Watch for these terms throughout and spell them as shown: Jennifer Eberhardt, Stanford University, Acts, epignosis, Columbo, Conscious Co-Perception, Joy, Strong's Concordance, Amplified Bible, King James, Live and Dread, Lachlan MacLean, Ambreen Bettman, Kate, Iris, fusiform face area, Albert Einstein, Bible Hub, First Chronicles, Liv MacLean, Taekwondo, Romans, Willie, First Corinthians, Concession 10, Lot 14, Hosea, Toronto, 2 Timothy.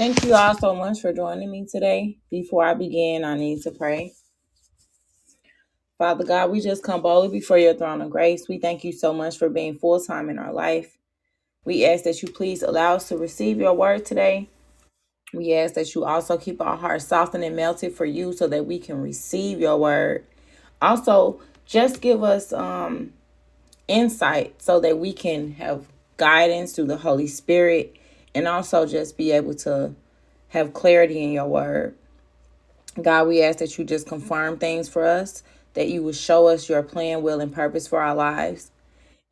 Thank you all so much for joining me today. Before I begin, I need to pray. Father God, we just come boldly before your throne of grace. We thank you so much for being full-time in our life. We ask that you please allow us to receive your word today. We ask that you also keep our hearts softened and melted for you so that we can receive your word. Also, just give us insight so that we can have guidance through the Holy Spirit and also just be able to have clarity in your word. God, we ask that you just confirm things for us, that you will show us your plan, will, and purpose for our lives.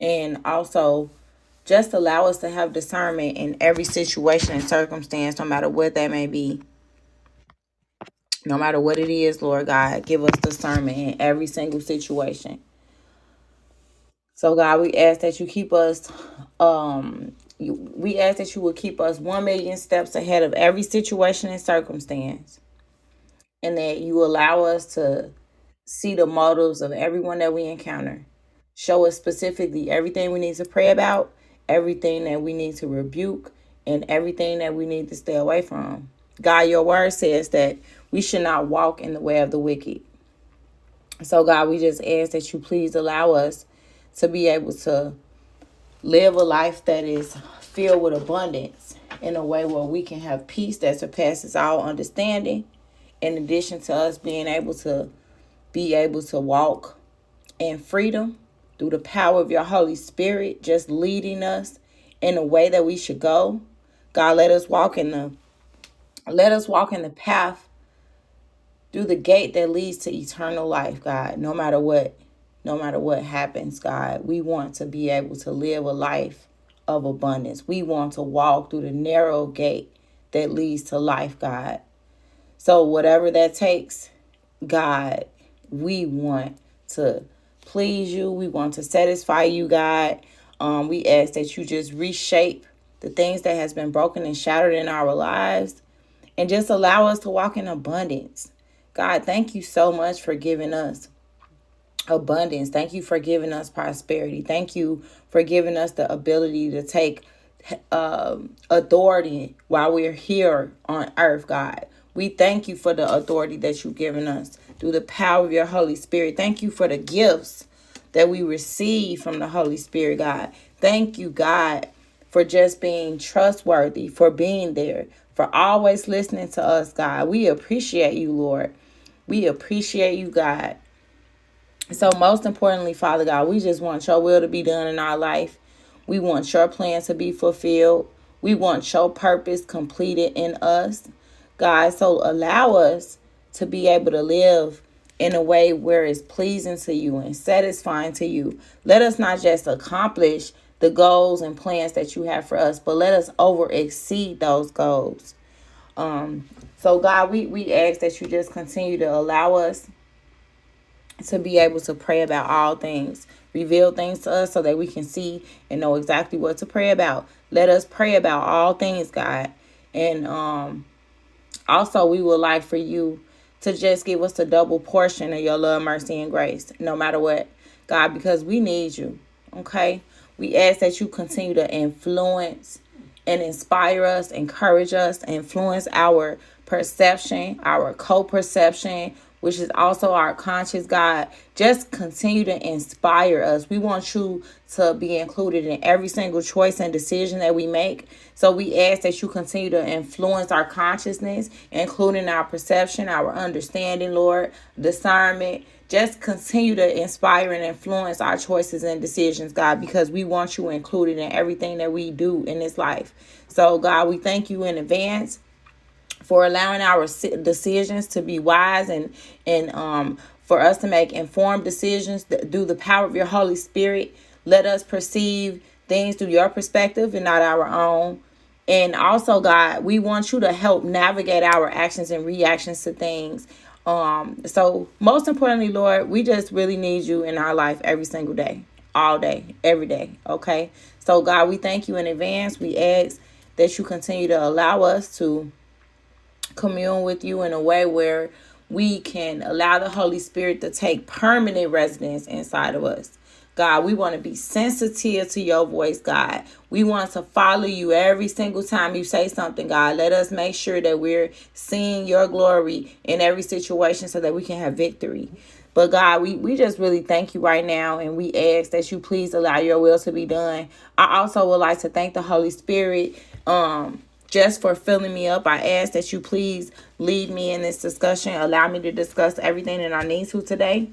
And also, just allow us to have discernment in every situation and circumstance, no matter what that may be. No matter what it is, Lord God, give us discernment in every single situation. So, God, we ask that you keep us, we ask that you will keep us 1,000,000 steps ahead of every situation and circumstance. And that you allow us to see the motives of everyone that we encounter. Show us specifically everything we need to pray about, everything that we need to rebuke, and everything that we need to stay away from. God, your word says that we should not walk in the way of the wicked. So, God, we just ask that you please allow us to be able to live a life that is filled with abundance in a way where we can have peace that surpasses all understanding, in addition to us being able to walk in freedom through the power of your Holy Spirit, just leading us in the way that we should go. God, let us walk in the path through the gate that leads to eternal life, God, no matter what happens, God. We want to be able to live a life of abundance. We want to walk through the narrow gate that leads to life, God. So whatever that takes, God, we want to please you. We want to satisfy you, God. We ask that you just reshape the things that has been broken and shattered in our lives and just allow us to walk in abundance. God, thank you so much for giving us abundance. Thank you for giving us prosperity. Thank you for giving us the ability to take authority while we're here on earth, God. We thank you for the authority that you've given us through the power of your Holy Spirit. Thank you for the gifts that we receive from the Holy Spirit, God. Thank you, God, for just being trustworthy, for being there, for always listening to us, God. We appreciate you, Lord. We appreciate you, God. So most importantly, Father God, we just want your will to be done in our life. We want your plan to be fulfilled. We want your purpose completed in us, God. So allow us to be able to live in a way where it's pleasing to you and satisfying to you. Let us not just accomplish the goals and plans that you have for us, but let us over exceed those goals. So God, we ask that you just continue to allow us to be able to pray about all things. Reveal things to us so that we can see and know exactly what to pray about. Let us pray about all things, God. And also, we would like for you to just give us a double portion of your love, mercy, and grace, no matter what, God, because we need you, okay? We ask that you continue to influence and inspire us, encourage us, influence our perception, our co-perception, which is also our conscious, God. Just continue to inspire us. We want you to be included in every single choice and decision that we make. So we ask that you continue to influence our consciousness, including our perception, our understanding, Lord, discernment. Just continue to inspire and influence our choices and decisions, God, because we want you included in everything that we do in this life. So, God, we thank you in advance for allowing our decisions to be wise and for us to make informed decisions through the power of your Holy Spirit. Let us perceive things through your perspective and not our own. And also, God, we want you to help navigate our actions and reactions to things. So most importantly, Lord, we just really need you in our life every single day, all day, every day. Okay. So God, we thank you in advance. We ask that you continue to allow us to commune with you in a way where we can allow the Holy Spirit to take permanent residence inside of us. God, we want to be sensitive to your voice, God. We want to follow you every single time you say something, God. Let us make sure that we're seeing your glory in every situation so that we can have victory. But God, we just really thank you right now, and we ask that you please allow your will to be done. I also would like to thank the Holy Spirit just for filling me up. I ask that you please lead me in this discussion. Allow me to discuss everything that I need to today.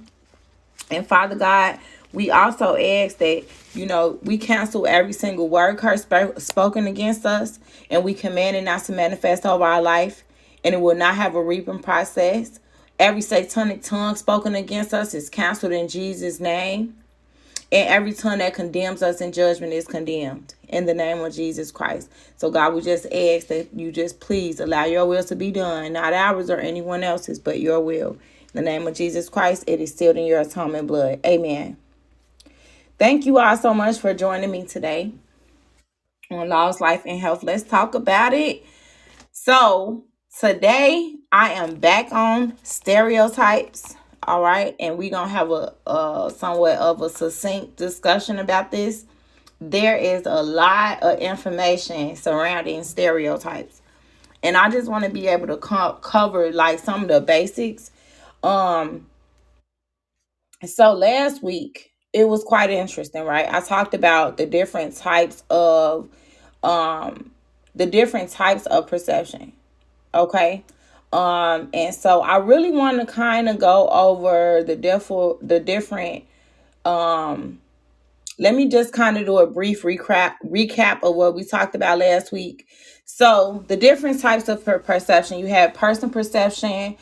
And Father God, we also ask that, we cancel every single word curse spoken against us, and we command it not to manifest over our life, and it will not have a reaping process. Every satanic tongue spoken against us is canceled in Jesus' name. And every tongue that condemns us in judgment is condemned in the name of Jesus Christ. So, God, we just ask that you just please allow your will to be done, not ours or anyone else's, but your will. In the name of Jesus Christ, it is sealed in your atonement blood. Amen. Thank you all so much for joining me today on Law's Life and Health. Let's talk about it. So, today I am back on stereotypes. All right, and we're going to have a somewhat of a succinct discussion about this. There is a lot of information surrounding stereotypes, and I just want to be able to cover like some of the basics. So last week, it was quite interesting, right? I talked about the different types of perception, okay? And so I really want to kind of go over the different, let me just kind of do a brief recap of what we talked about last week. So the different types of perception, you have person perception.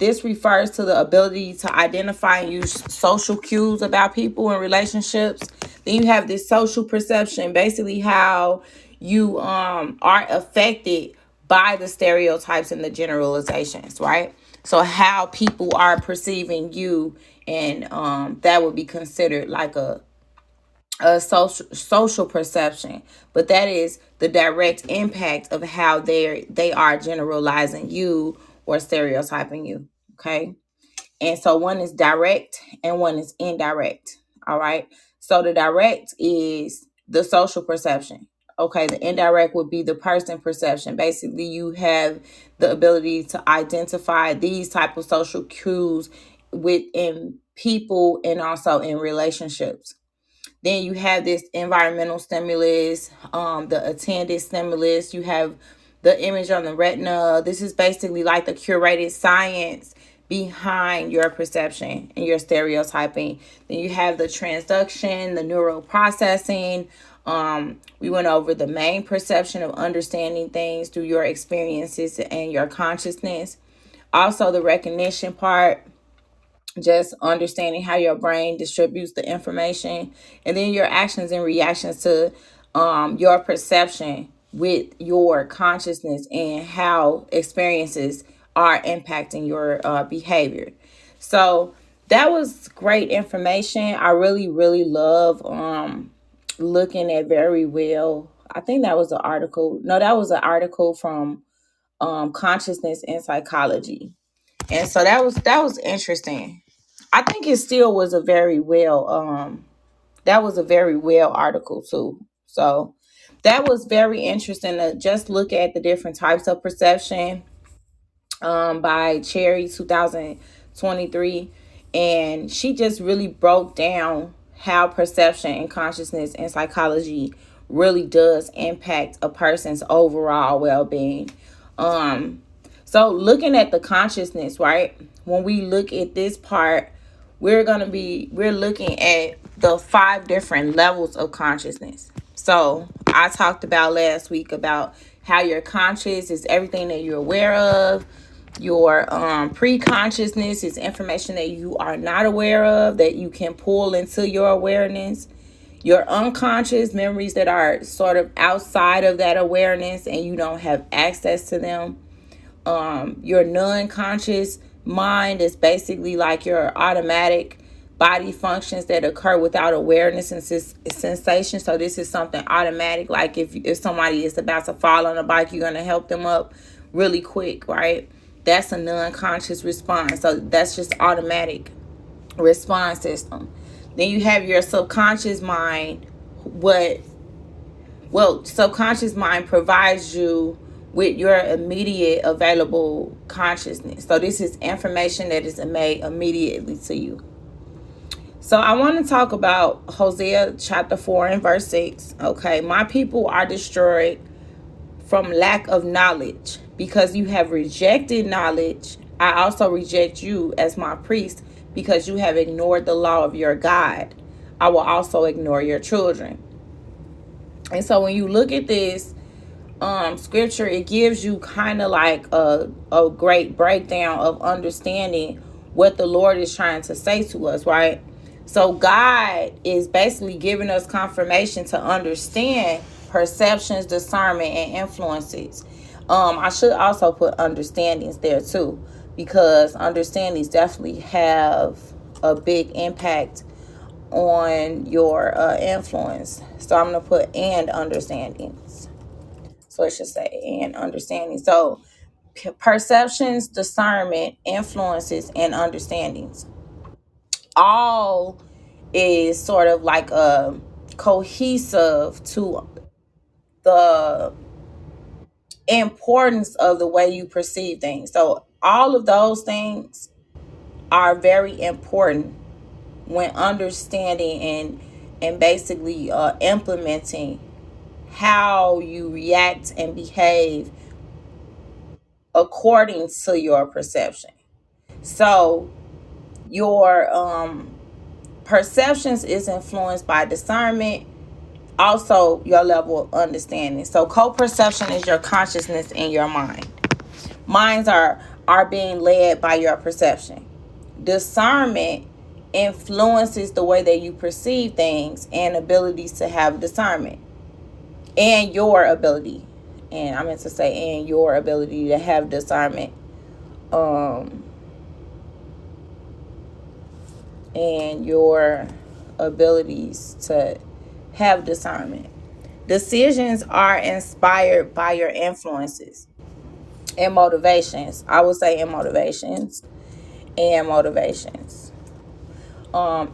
This refers to the ability to identify and use social cues about people and relationships. Then you have this social perception, basically how you, are affected by the stereotypes and the generalizations, right? So how people are perceiving you, and that would be considered like a social perception. But that is the direct impact of how they are generalizing you or stereotyping you, okay? And so one is direct and one is indirect, all right? So the direct is the social perception. Okay, the indirect would be the person perception. Basically, you have the ability to identify these type of social cues within people and also in relationships. Then you have this environmental stimulus, the attended stimulus. You have the image on the retina. This is basically like the curated science behind your perception and your stereotyping. Then you have the transduction, the neural processing. We went over the main perception of understanding things through your experiences and your consciousness. Also, the recognition part, just understanding how your brain distributes the information, and then your actions and reactions to your perception with your consciousness and how experiences are impacting your behavior. So that was great information. I really, really love looking at very well. I think that was an article. No, that was an article from Consciousness and Psychology. And so that was interesting. I think it still was a very well that was a very well article too. So that was very interesting to just look at the different types of perception by Cherry 2023, and she just really broke down how perception and consciousness and psychology really does impact a person's overall well-being. So looking at the consciousness, right? When we look at this part, we're looking at the 5 different levels of consciousness. So I talked about last week about how your conscious is everything that you're aware of. Your pre-consciousness is information that you are not aware of that you can pull into your awareness. Your unconscious, memories that are sort of outside of that awareness and you don't have access to them. Your non-conscious mind is basically like your automatic body functions that occur without awareness and sensation. So this is something automatic, like if somebody is about to fall on a bike, you're going to help them up really quick, right? That's a non-conscious response. So that's just automatic response system. Then you have your subconscious mind. Subconscious mind provides you with your immediate available consciousness. So this is information that is made immediately to you. So I want to talk about Hosea chapter 4 and verse 6. Okay, my people are destroyed from lack of knowledge. Because you have rejected knowledge, I also reject you as my priest, because you have ignored the law of your God. I will also ignore your children. And so when you look at this scripture, it gives you kind of like a great breakdown of understanding what the Lord is trying to say to us, right? So God is basically giving us confirmation to understand perceptions, discernment, and influences. I should also put understandings there too, because understandings definitely have a big impact on your influence. So I'm going to put and understandings. So it should say and understanding. So perceptions, discernment, influences, and understandings. All is sort of like a cohesive to the importance of the way you perceive things. So all of those things are very important when understanding and basically implementing how you react and behave according to your perception. So your perceptions is influenced by discernment, also your level of understanding. So co-perception is your consciousness in your mind. Minds are being led by your perception. Discernment influences the way that you perceive things and abilities to have discernment and your ability. And I meant to say, and your ability to have discernment. And your abilities to have discernment. Decisions are inspired by your influences and motivations. I would say and motivations.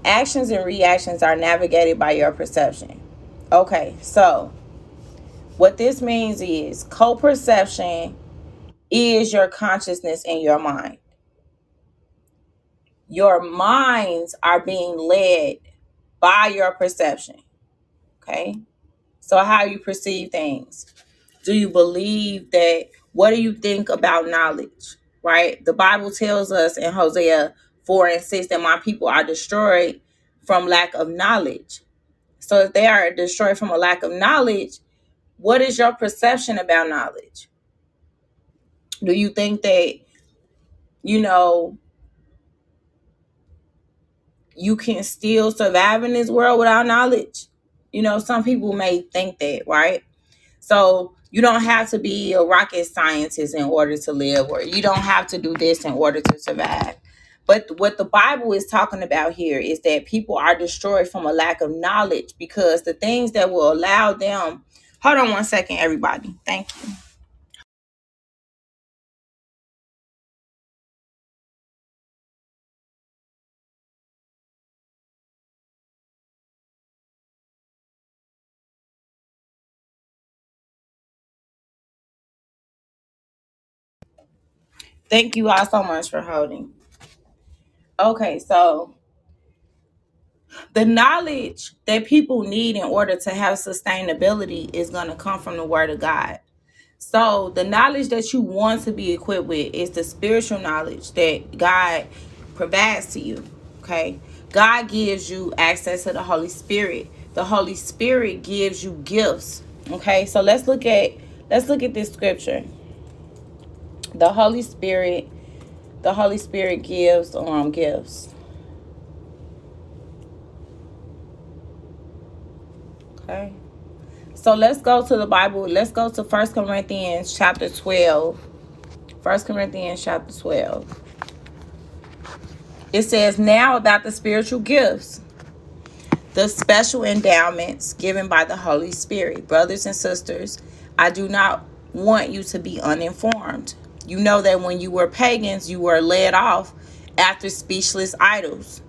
Actions and reactions are navigated by your perception. Okay, so what this means is co-perception is your consciousness in your mind. Your minds are being led by your perception. Okay, so how you perceive things. Do you believe that? What do you think about knowledge? Right? The Bible tells us in Hosea 4 and 6 that my people are destroyed from lack of knowledge. So if they are destroyed from a lack of knowledge, what is your perception about knowledge? Do you think that, you know, you can still survive in this world without knowledge? You know, some people may think that, right? So you don't have to be a rocket scientist in order to live, or you don't have to do this in order to survive. But what the Bible is talking about here is that people are destroyed from a lack of knowledge, because the things that will allow them. Hold on one second, everybody. Thank you. Thank you all so much for holding. Okay, so the knowledge that people need in order to have sustainability is going to come from the Word of God. So the knowledge that you want to be equipped with is the spiritual knowledge that God provides to you. Okay, God gives you access to the Holy Spirit. The Holy Spirit gives you gifts. Okay, so let's look at this scripture. The Holy Spirit gives gifts. Okay. So let's go to the Bible. Let's go to First Corinthians chapter 12. First Corinthians chapter 12. It says, now about the spiritual gifts, the special endowments given by the Holy Spirit. Brothers and sisters, I do not want you to be uninformed. You know that when you were pagans, you were led off after speechless idols,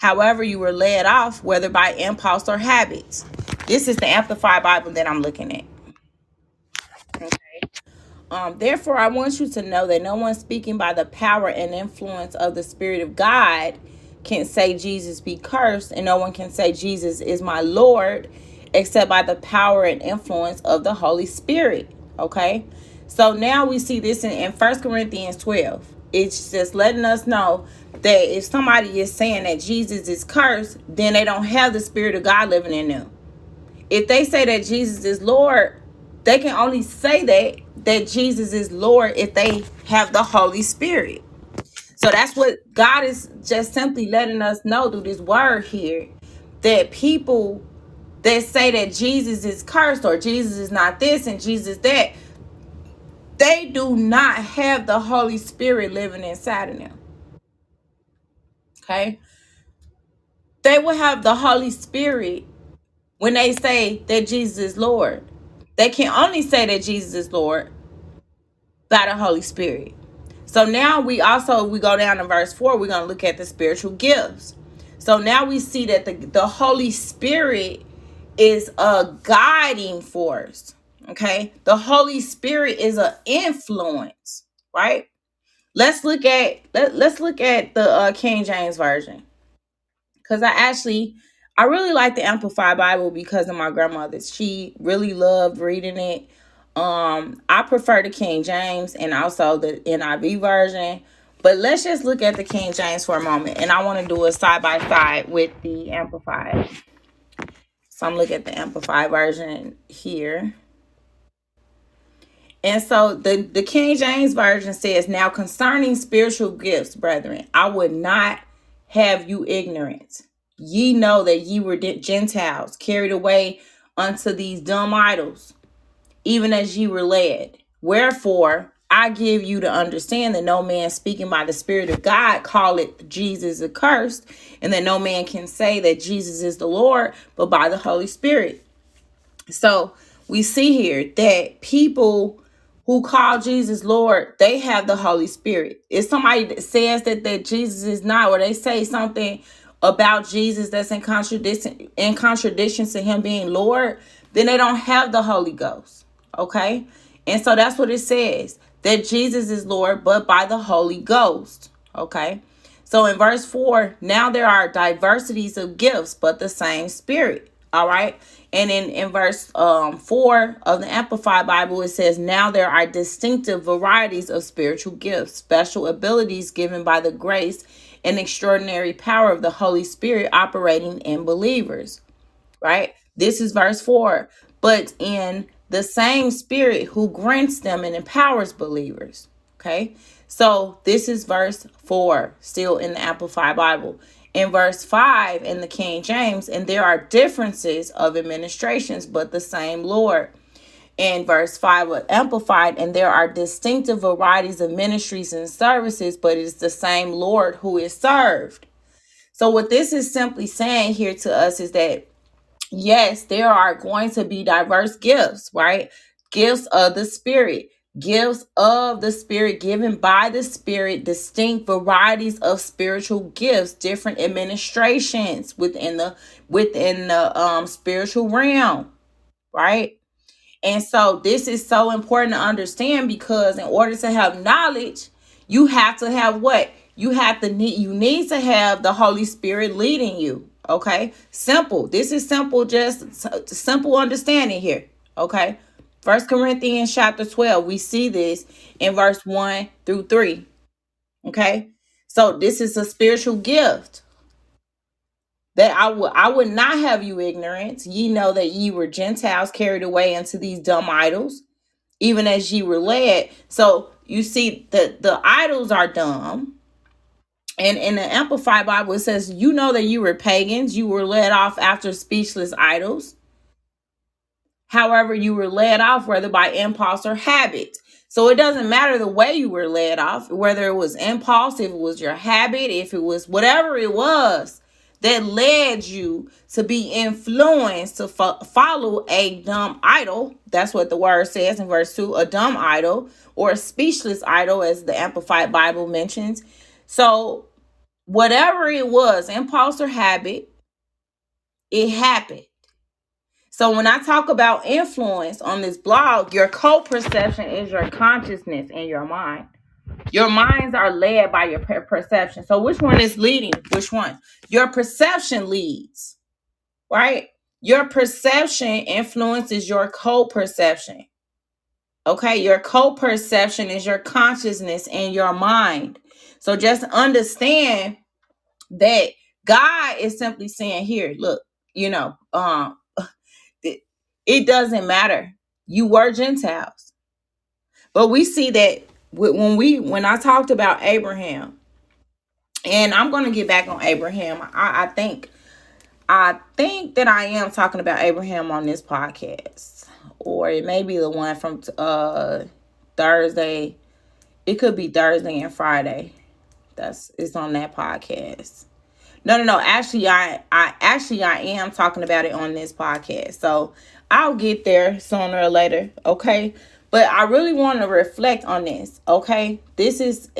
however you were led off, whether by impulse or habits. This is the Amplified Bible that I'm looking at. Therefore, I want you to know that no one speaking by the power and influence of the Spirit of God can say Jesus be cursed, and no one can say Jesus is my Lord except by the power and influence of the Holy Spirit. Okay, so now we see this in First Corinthians 12. It's just letting us know that if somebody is saying that Jesus is cursed, then they don't have the Spirit of God living in them. If they say that Jesus is Lord, they can only say that Jesus is Lord if they have the Holy Spirit. So that's what God is just simply letting us know through this word here, that people that say that Jesus is cursed or Jesus is not this and Jesus that, they do not have the Holy Spirit living inside of them. Okay? They will have the Holy Spirit when they say that Jesus is Lord. They can only say that Jesus is Lord by the Holy Spirit. So now we go down to verse 4. We're going to look at the spiritual gifts. So now we see that the Holy Spirit is a guiding force. Okay. The Holy Spirit is an influence, right? Let's look at the King James Version. Because I really like the Amplified Bible because of my grandmother. She really loved reading it. I prefer the King James and also the NIV version. But let's just look at the King James for a moment. And I want to do it side by side with the Amplified. So I'm looking at the Amplified version here. And so the King James version says, "Now concerning spiritual gifts, brethren, I would not have you ignorant. Ye know that ye were Gentiles, carried away unto these dumb idols, even as ye were led. Wherefore, I give you to understand that no man speaking by the Spirit of God calleth Jesus accursed, and that no man can say that Jesus is the Lord, but by the Holy Spirit." So we see here that people who call Jesus Lord, they have the Holy Spirit. If somebody that says that Jesus is not, or they say something about Jesus that's in contradiction to him being Lord, then they don't have the Holy Ghost. Okay? And so that's what it says, that Jesus is Lord, but by the Holy Ghost. Okay? So in verse 4, now there are diversities of gifts, but the same Spirit. All right? And in verse 4 of the Amplified Bible, it says, now there are distinctive varieties of spiritual gifts, special abilities given by the grace and extraordinary power of the Holy Spirit operating in believers. Right? This is verse 4. But in the same Spirit who grants them and empowers believers. Okay? So this is verse 4, still in the Amplified Bible. In verse 5 in the King James, and there are differences of administrations, but the same Lord. In verse 5 with Amplified, and there are distinctive varieties of ministries and services, but it's the same Lord who is served. So what this is simply saying here to us is that, yes, there are going to be diverse gifts, right? Gifts of the Spirit. Gifts of the Spirit, given by the Spirit, distinct varieties of spiritual gifts, different administrations within the spiritual realm, right? And so this is so important to understand, because in order to have knowledge, you have to have what? You need to have the Holy Spirit leading you, okay? Simple. This is simple, just simple understanding here, okay? 1 Corinthians chapter 12, we see this in verse 1 through 3, okay? So this is a spiritual gift. That I would not have you ignorant. Ye know that ye were Gentiles, carried away unto these dumb idols, even as ye were led. So you see that the idols are dumb. And in the Amplified Bible, it says, you know that you were pagans. You were led off after speechless idols. However you were led off, whether by impulse or habit. So it doesn't matter the way you were led off, whether it was impulse, if it was your habit, if it was whatever it was that led you to be influenced to follow a dumb idol. That's what the word says in verse 2, a dumb idol or a speechless idol, as the Amplified Bible mentions. So Whatever it was, impulse or habit, it happened. So when I talk about influence on this blog, your co-perception is your consciousness and your mind. Your minds are led by your perception. So which one is leading? Which one? Your perception leads, right? Your perception influences your co-perception. Okay, your co-perception is your consciousness and your mind. So just understand that God is simply saying, here, look, you know, it doesn't matter. You were Gentiles. But we see that when I talked about Abraham, and I'm going to get back on Abraham. I think that I am talking about Abraham on this podcast, or it may be the one from Thursday. It could be Thursday and Friday. It's on that podcast. No. Actually, I am talking about it on this podcast. So I'll get there sooner or later. Okay. But I really want to reflect on this. Okay. This is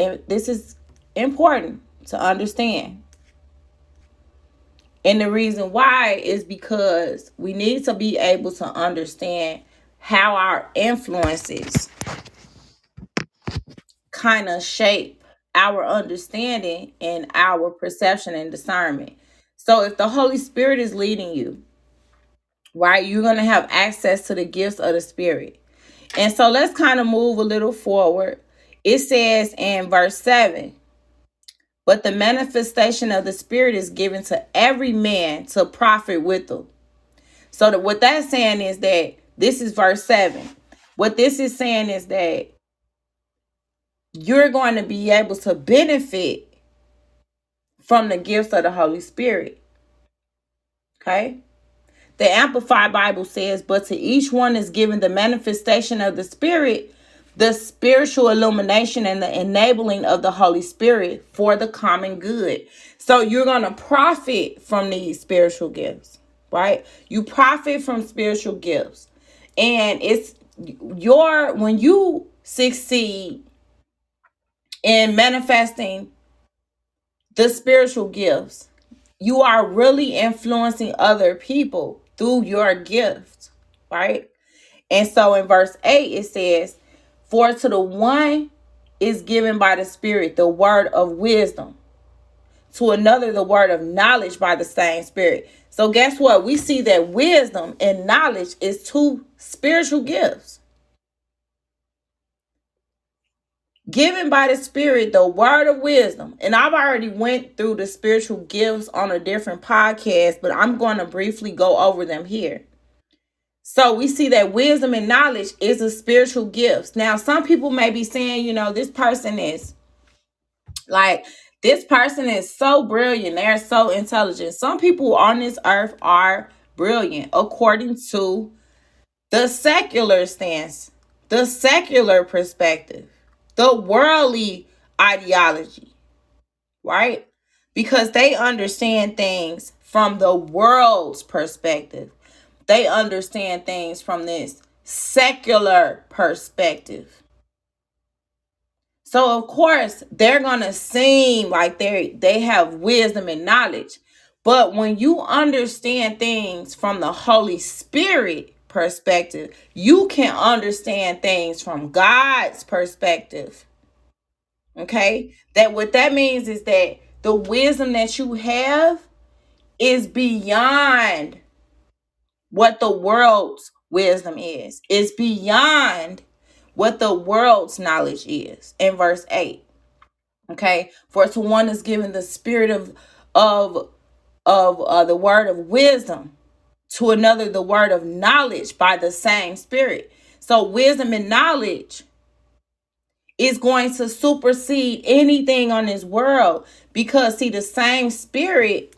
important to understand. And the reason why is because we need to be able to understand how our influences kind of shape our understanding and our perception and discernment. So if the Holy Spirit is leading you, right, you're going to have access to the gifts of the Spirit. And so let's kind of move a little forward. It says in verse 7, but the manifestation of the Spirit is given to every man to profit withal. So that what that's saying is that this is verse 7. What this is saying is that you're going to be able to benefit from the gifts of the Holy Spirit. Okay? The Amplified Bible says, but to each one is given the manifestation of the Spirit, the spiritual illumination and the enabling of the Holy Spirit for the common good. So you're going to profit from these spiritual gifts, right? You profit from spiritual gifts. And it's when you succeed in manifesting the spiritual gifts, you are really influencing other people through your gift, right? And so in verse 8, it says, for to the one is given by the Spirit the word of wisdom, to another the word of knowledge by the same Spirit. So guess what? We see that wisdom and knowledge is two spiritual gifts. Given by the Spirit, the word of wisdom. And I've already went through the spiritual gifts on a different podcast, but I'm going to briefly go over them here. So we see that wisdom and knowledge is a spiritual gift. Now, some people may be saying, you know, this person is so brilliant. They're so intelligent. Some people on this earth are brilliant according to the secular stance, the secular perspective, the worldly ideology, right? Because they understand things from the world's perspective. They understand things from this secular perspective. So, of course, they're going to seem like they have wisdom and knowledge. But when you understand things from the Holy Spirit perspective, you can understand things from God's perspective. Okay? That what that means is that the wisdom that you have is beyond what the world's wisdom is. It's beyond what the world's knowledge is. In verse 8. Okay. For to one is given the spirit of the word of wisdom. To another, the word of knowledge by the same Spirit. So wisdom and knowledge is going to supersede anything on this world. Because see, the same Spirit.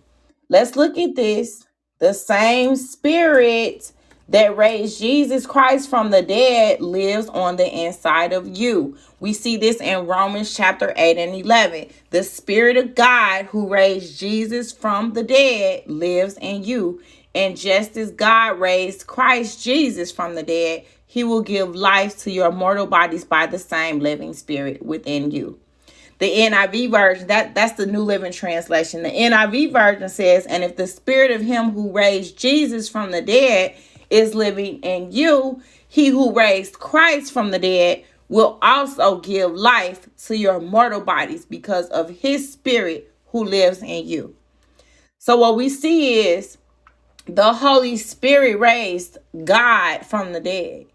Let's look at this. The same Spirit that raised Jesus Christ from the dead lives on the inside of you. We see this in Romans chapter 8 and 11. The Spirit of God who raised Jesus from the dead lives in you. And just as God raised Christ Jesus from the dead, he will give life to your mortal bodies by the same living Spirit within you. The NIV version, that's the New Living Translation. The NIV version says, and if the spirit of him who raised Jesus from the dead is living in you, he who raised Christ from the dead will also give life to your mortal bodies because of his spirit who lives in you. So what we see is the Holy Spirit raised God from the dead.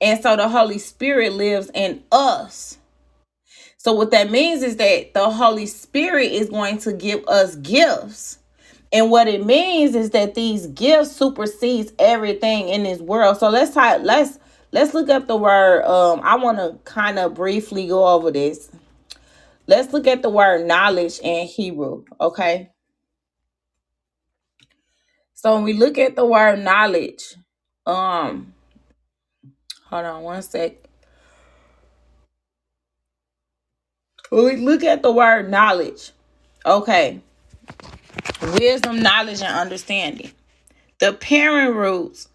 And so the Holy Spirit lives in us. So what that means is that the Holy Spirit is going to give us gifts. And what it means is that these gifts supersedes everything in this world. So let's look up the word. I want to kind of briefly go over this. Let's look at the word knowledge in Hebrew, okay? So when we look at the word knowledge, hold on one sec. When we look at the word knowledge, okay, wisdom, knowledge, and understanding. The parent root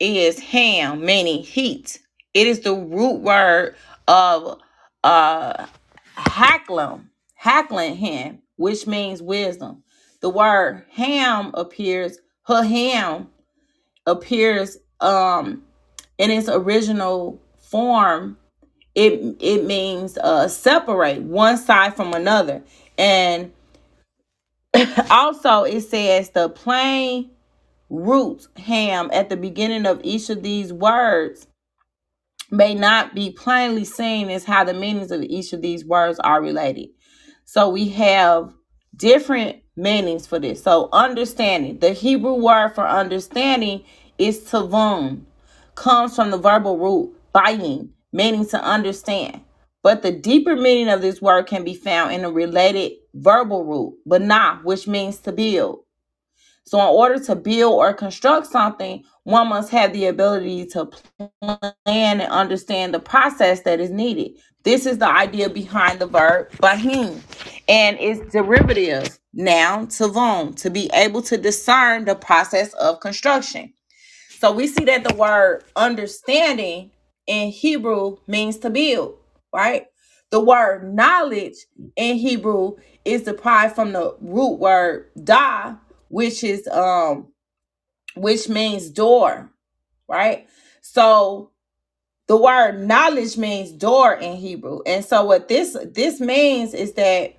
is ham, meaning heat. It is the root word of haklem, which means wisdom. The word ham appears, in its original form. It means separate one side from another. And also it says the plain root ham at the beginning of each of these words may not be plainly seen as how the meanings of each of these words are related. So we have different meanings for this. So understanding, the Hebrew word for understanding is tavum, comes from the verbal root bayin, meaning to understand. But the deeper meaning of this word can be found in a related verbal root, banah, which means to build. So in order to build or construct something, one must have the ability to plan and understand the process that is needed. This is the idea behind the verb bahim and its derivative, noun, tavon, to be able to discern the process of construction. So we see that the word understanding in Hebrew means to build, right? The word knowledge in Hebrew is derived from the root word da, which means door, right? So the word knowledge means door in Hebrew. And so what this means is that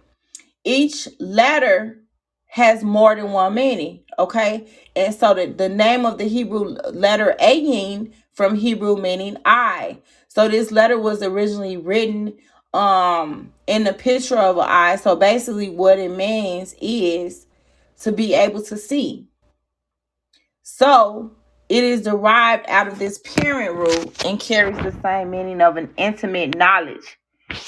each letter has more than one meaning, okay? And so the name of the Hebrew letter ayin, from Hebrew meaning eye. So this letter was originally written in the picture of an eye. So basically what it means is to be able to see. So it is derived out of this parent root and carries the same meaning of an intimate knowledge.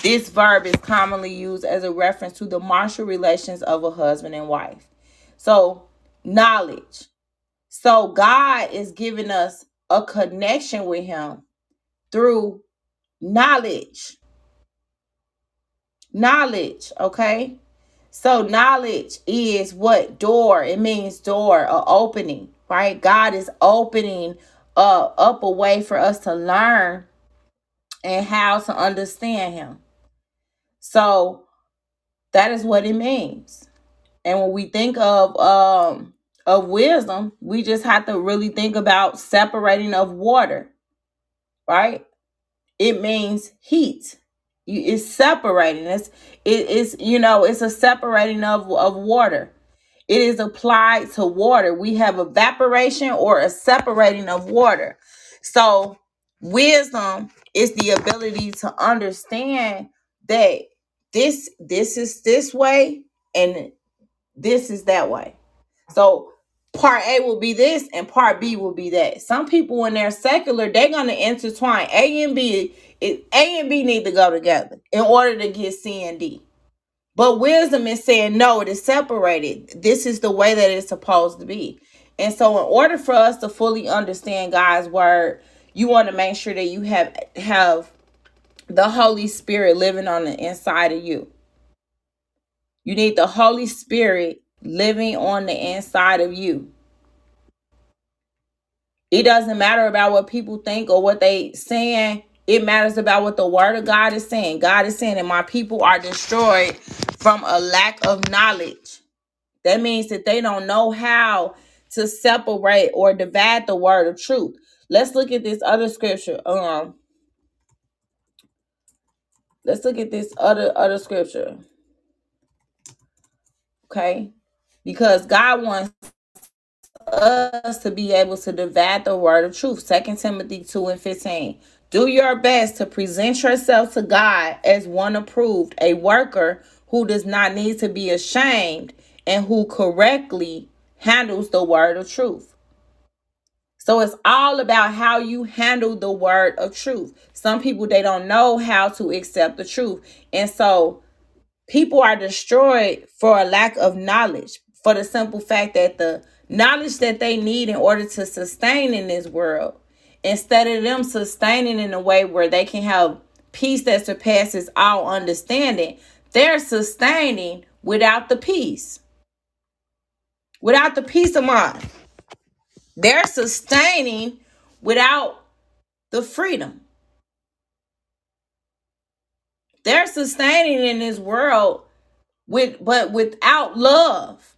This verb is commonly used as a reference to the martial relations of a husband and wife. So knowledge. So God is giving us a connection with him through knowledge. Knowledge, okay? So knowledge is what? Door. It means door or opening, right? God is opening up a way for us to learn and how to understand him. So that is what it means. And when we think of wisdom, we just have to really think about separating of water, right? It means heat. It's separating. It's a separating of water. It is applied to water. We have evaporation or a separating of water. So wisdom is the ability to understand that this is this way and this is that way. So part A will be this and part B will be that. Some people when they're secular, they're going to intertwine. A and B need to go together in order to get C and D. But wisdom is saying, no, it is separated. This is the way that it's supposed to be. And so in order for us to fully understand God's word, you want to make sure that you have the Holy Spirit living on the inside of you. You need the Holy Spirit living on the inside of you. It doesn't matter about what people think or what they saying. It matters about what the word of God is saying. God is saying that my people are destroyed from a lack of knowledge. That means that they don't know how to separate or divide the word of truth. Let's look at this other scripture. Let's look at this other scripture. Okay? Because God wants us to be able to divide the word of truth. 2 Timothy 2:15. Do your best to present yourself to God as one approved, a worker who does not need to be ashamed and who correctly handles the word of truth. So it's all about how you handle the word of truth. Some people, they don't know how to accept the truth. And so people are destroyed for a lack of knowledge, for the simple fact that the knowledge that they need in order to sustain in this world, instead of them sustaining in a way where they can have peace that surpasses all understanding, they're sustaining without the peace. Without the peace of mind. They're sustaining without the freedom. They're sustaining in this world but without love.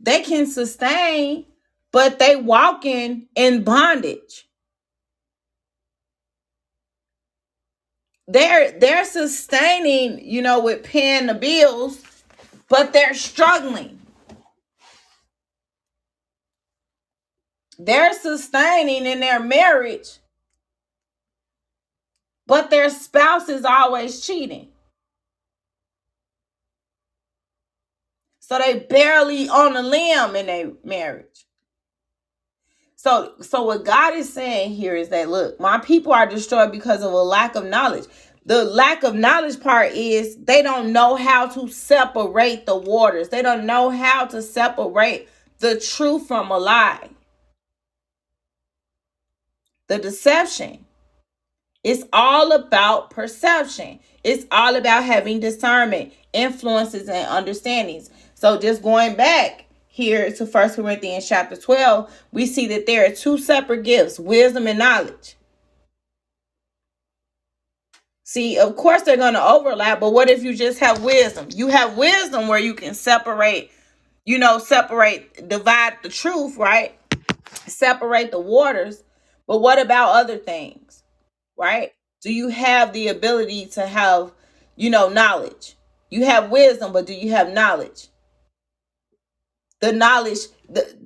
They can sustain, but they walking in bondage. They're sustaining, you know, with paying the bills, but they're struggling. They're sustaining in their marriage, but their spouse is always cheating. So they barely on a limb in their marriage. So what God is saying here is that, look, my people are destroyed because of a lack of knowledge. The lack of knowledge part is they don't know how to separate the waters. They don't know how to separate the truth from a lie. The deception. It's all about perception. It's all about having discernment, influences, and understandings. So just going back here to First Corinthians chapter 12, we see that there are two separate gifts, wisdom and knowledge. See, of course they're going to overlap, but what if you just have wisdom? You have wisdom where you can separate, divide the truth, right? Separate the waters. But what about other things, right? Do you have the ability to have, knowledge? You have wisdom, but do you have knowledge? The knowledge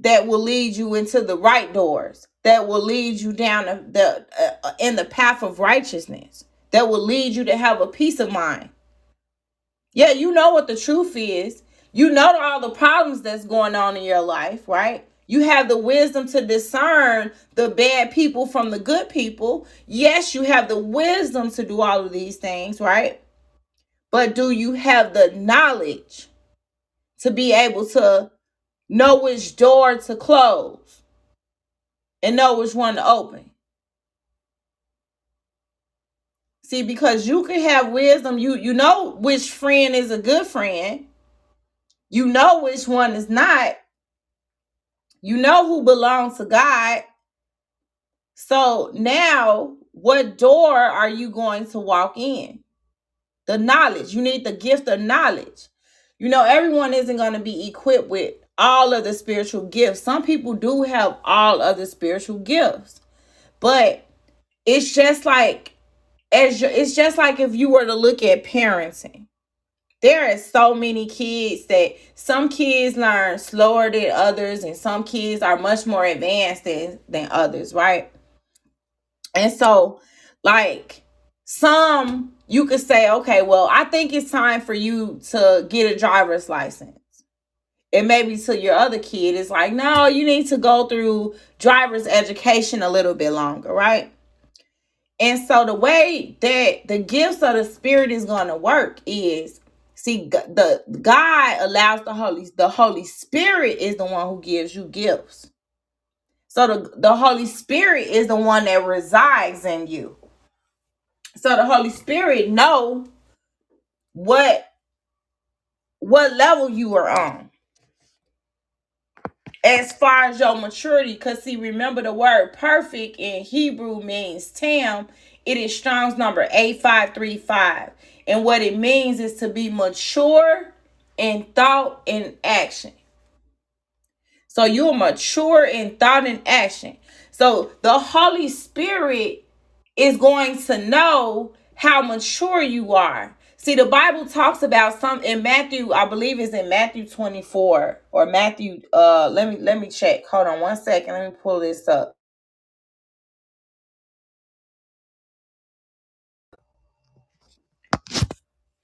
that will lead you into the right doors, that will lead you down in the path of righteousness, that will lead you to have a peace of mind. Yeah, you know what the truth is. You know all the problems that's going on in your life, right? You have the wisdom to discern the bad people from the good people. Yes, you have the wisdom to do all of these things, right? But do you have the knowledge to be able to know which door to close and know which one to open? See, because you can have wisdom. You know which friend is a good friend. You know which one is not. You know who belongs to God. So now, what door are you going to walk in? The knowledge. You need the gift of knowledge. Everyone isn't going to be equipped with all of the spiritual gifts. Some people do have all of the spiritual gifts. But it's just like, if you were to look at parenting. There are so many kids that some kids learn slower than others, and some kids are much more advanced than others, right? And so, like, some, you could say, okay, well, I think it's time for you to get a driver's license. And maybe to your other kid, it's like, no, you need to go through driver's education a little bit longer, right? And so the way that the gifts of the Spirit is going to work is, see, the God allows the Holy Spirit is the one who gives you gifts. So the Holy Spirit is the one that resides in you. So the Holy Spirit know what level you are on. as far as your maturity, because see, remember the word perfect in Hebrew means tam. It is Strong's number 8535. And what it means is to be mature in thought and action. So you're mature in thought and action. So the Holy Spirit is going to know how mature you are. See, the Bible talks about some in Matthew, I believe it's in Matthew 24 or Matthew. Let me check. Hold on one second. Let me pull this up.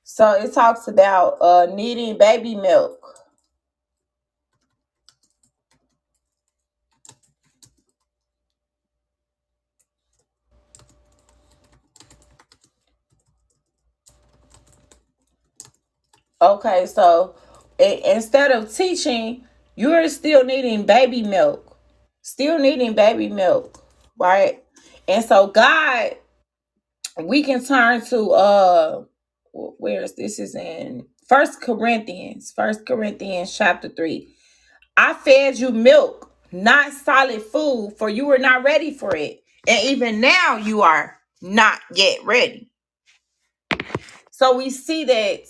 So it talks about needing baby milk. Okay, so instead of teaching, you're still needing baby milk. Still needing baby milk, right? And so God, we can turn to where is this? Is in First Corinthians chapter 3. I fed you milk, not solid food, for you were not ready for it. And even now you are not yet ready. So we see that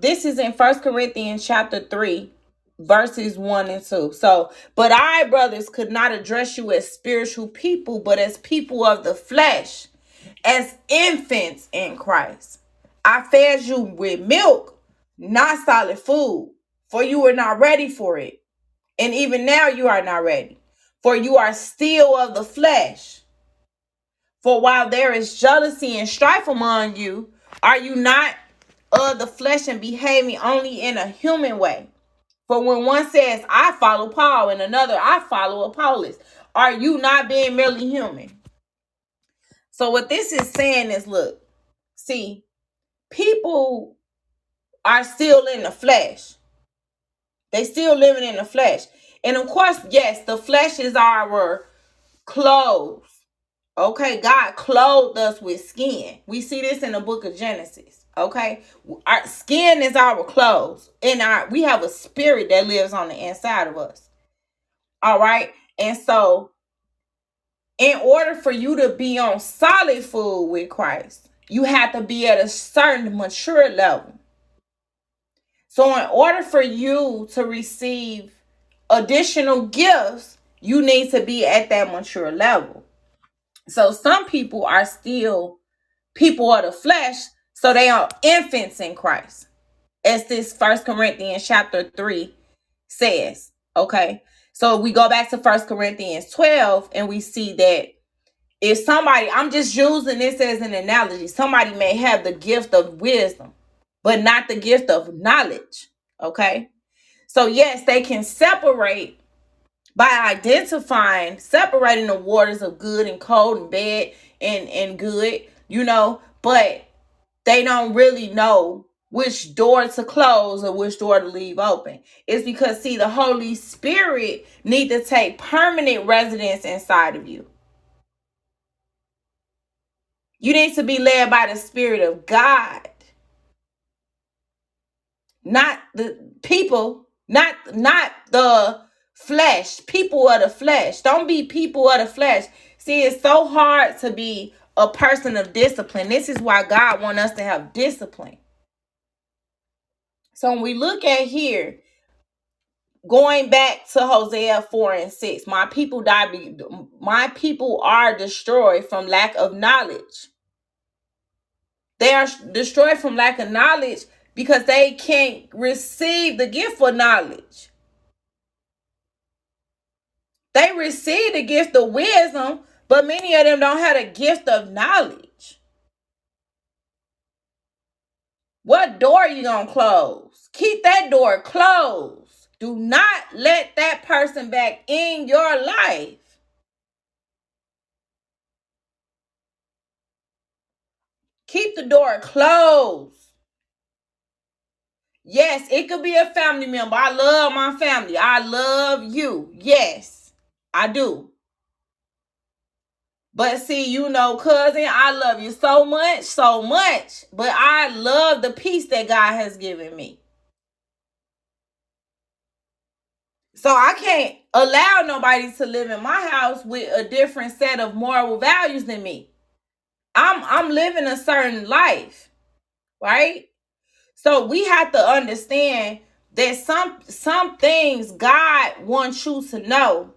this is in First Corinthians chapter 3, verses 1 and 2. So, but I, brothers, could not address you as spiritual people, but as people of the flesh, as infants in Christ. I fed you with milk, not solid food, for you were not ready for it. And even now you are not ready, for you are still of the flesh. For while there is jealousy and strife among you, are you not of the flesh and behaving only in a human way? For when one says, I follow Paul, and another, I follow Apollos, are you not being merely human? So what this is saying is, look, see, people are still in the flesh. They still living in the flesh. And of course, yes, the flesh is our clothes. Okay, God clothed us with skin. We see this in the book of Genesis. Okay, our skin is our clothes. And we have a spirit that lives on the inside of us. All right. And so, in order for you to be on solid food with Christ, you have to be at a certain mature level. So in order for you to receive additional gifts, you need to be at that mature level. So some people are still people of the flesh, so they are infants in Christ, as this 1 Corinthians chapter 3 says, okay? So we go back to 1 Corinthians 12 and we see that if somebody, I'm just using this as an analogy, somebody may have the gift of wisdom, but not the gift of knowledge, okay? So yes, they can separate by separating the waters of good and cold and bad and good, you know, but they don't really know which door to close or which door to leave open. It's because, see, the Holy Spirit need to take permanent residence inside of you. You need to be led by the Spirit of God. Not the people, not the flesh, people of the flesh. Don't be people of the flesh. See, it's so hard to be a person of discipline. This is why God wants us to have discipline. So when we look at here, going back to Hosea 4 and 6, my people are destroyed from lack of knowledge. They are destroyed from lack of knowledge because they can't receive the gift of knowledge. They receive the gift of wisdom, but many of them don't have the gift of knowledge. What door are you going to close? Keep that door closed. Do not let that person back in your life. Keep the door closed. Yes, it could be a family member. I love my family. I love you. Yes, I do. But see, you know, cousin, I love you so much, but I love the peace that God has given me. So I can't allow nobody to live in my house with a different set of moral values than me. I'm living a certain life, right? So we have to understand that some things God wants you to know,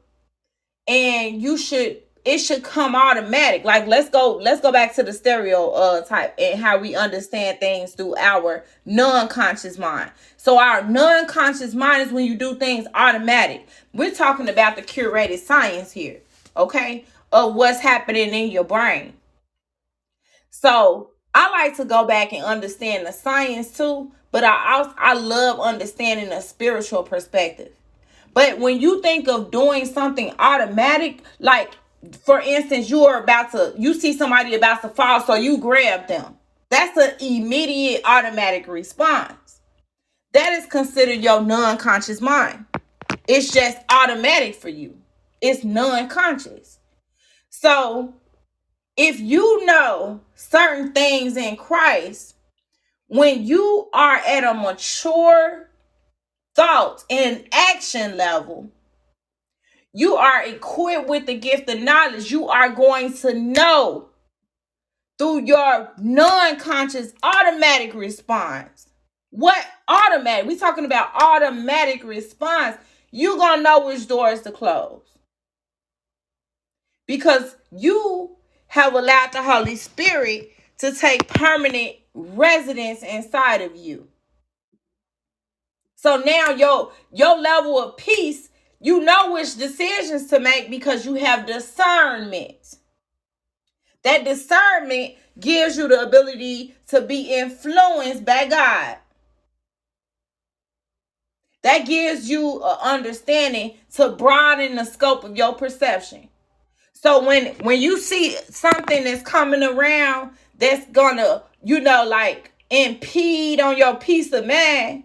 and you should, it should come automatic. Like, let's go back to the stereotype and how we understand things through our non-conscious mind. So our non-conscious mind is when you do things automatic. We're talking about the curated science here, okay, of what's happening in your brain. So I like to go back and understand the science too, but I love understanding a spiritual perspective. But when you think of doing something automatic, like, for instance, you see somebody about to fall, so you grab them. That's an immediate automatic response. That is considered your non-conscious mind. It's just automatic for you. It's non-conscious. So if you know certain things in Christ, when you are at a mature thought and action level, you are equipped with the gift of knowledge. You are going to know through your non-conscious automatic response. What automatic? We're talking about automatic response. You're going to know which doors to close, because you have allowed the Holy Spirit to take permanent residence inside of you. So now your level of peace, you know which decisions to make because you have discernment. That discernment gives you the ability to be influenced by God. That gives you an understanding to broaden the scope of your perception. So when you see something that's coming around that's going to, impede on your peace of mind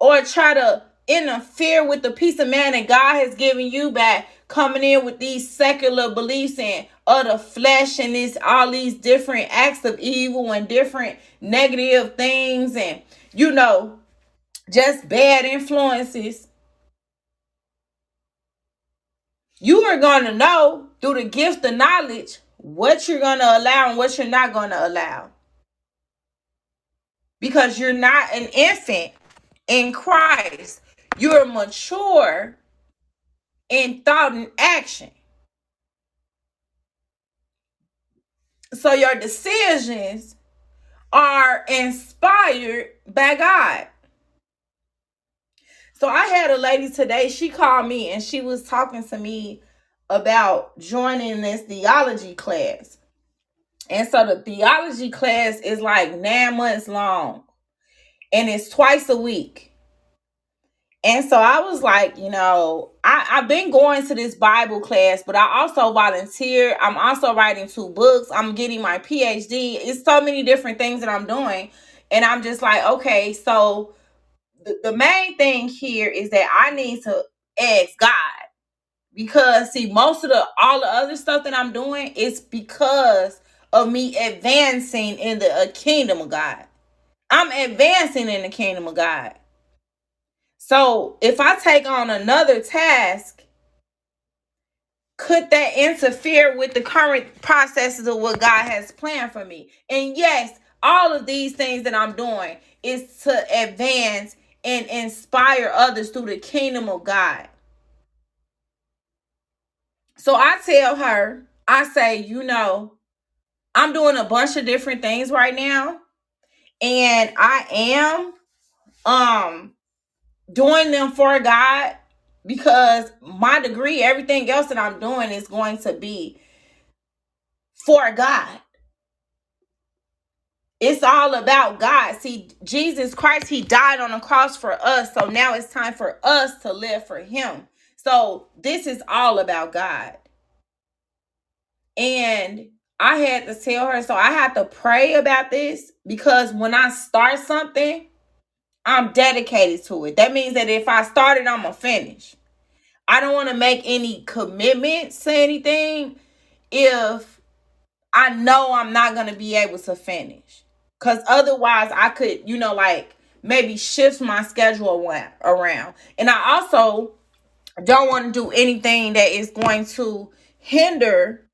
or try to interfere with the peace of man that God has given you by coming in with these secular beliefs and other flesh and all these different acts of evil and different negative things and, just bad influences. You are going to know through the gift of knowledge what you're going to allow and what you're not going to allow, because you're not an infant in Christ. You're mature in thought and action. So your decisions are inspired by God. So I had a lady today, she called me and she was talking to me about joining this theology class. And so the theology class is like 9 months long and it's twice a week. And so I was like, I've been going to this Bible class, but I also volunteer. I'm also writing 2 books. I'm getting my PhD. It's so many different things that I'm doing. And I'm just like, okay, so the main thing here is that I need to ask God, because most of all the other stuff that I'm doing is because of me advancing in the kingdom of God. I'm advancing in the kingdom of God. So if I take on another task, could that interfere with the current processes of what God has planned for me? And yes, all of these things that I'm doing is to advance and inspire others through the kingdom of God. So I tell her, I say, I'm doing a bunch of different things right now, and I am doing them for God, because my degree, everything else that I'm doing is going to be for God. It's all about God. See, Jesus Christ, he died on the cross for us. So now it's time for us to live for him. So this is all about God. And I had to tell her, so I had to pray about this, because when I start something, I'm dedicated to it. That means that if I start it, I'm going to finish. I don't want to make any commitments to anything if I know I'm not going to be able to finish. Because otherwise I could, maybe shift my schedule around. And I also don't want to do anything that is going to hinder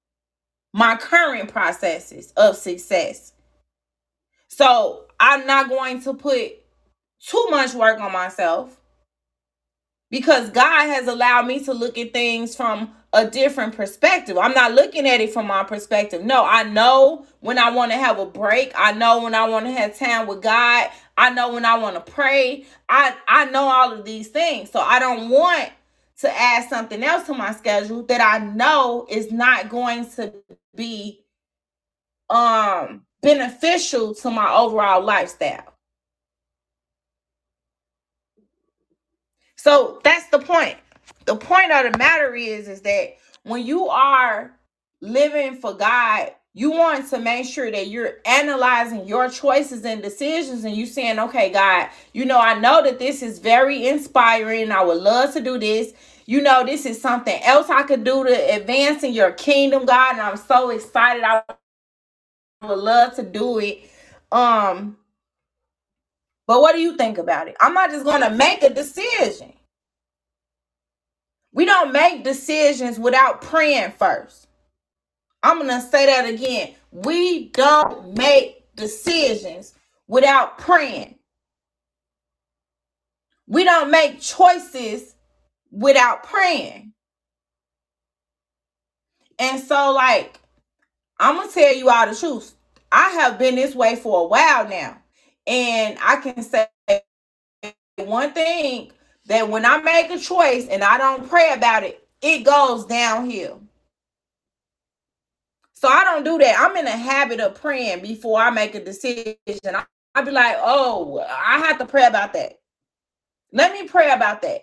my current processes of success. So I'm not going to put too much work on myself, because God has allowed me to look at things from a different perspective. I'm not looking at it from my perspective. No, I know when I want to have a break. I know when I want to have time with God. I know when I want to pray. I know all of these things. So I don't want to add something else to my schedule that I know is not going to be beneficial to my overall lifestyle. So that's the point. The point of the matter is that when you are living for God, you want to make sure that you're analyzing your choices and decisions, and you saying, okay, God, you know, I know that this is very inspiring. I would love to do this. You know, this is something else I could do to advance in your kingdom, God. And I'm so excited. I would love to do it. But what do you think about it? I'm not just going to make a decision. We don't make decisions without praying first. I'm going to say that again. We don't make decisions without praying. We don't make choices without praying. And so, like, I'm going to tell you all the truth. I have been this way for a while now. And I can say one thing, that when I make a choice and I don't pray about it, it goes downhill. So I don't do that. I'm in a habit of praying before I make a decision. I'll be like, oh, I have to pray about that. Let me pray about that.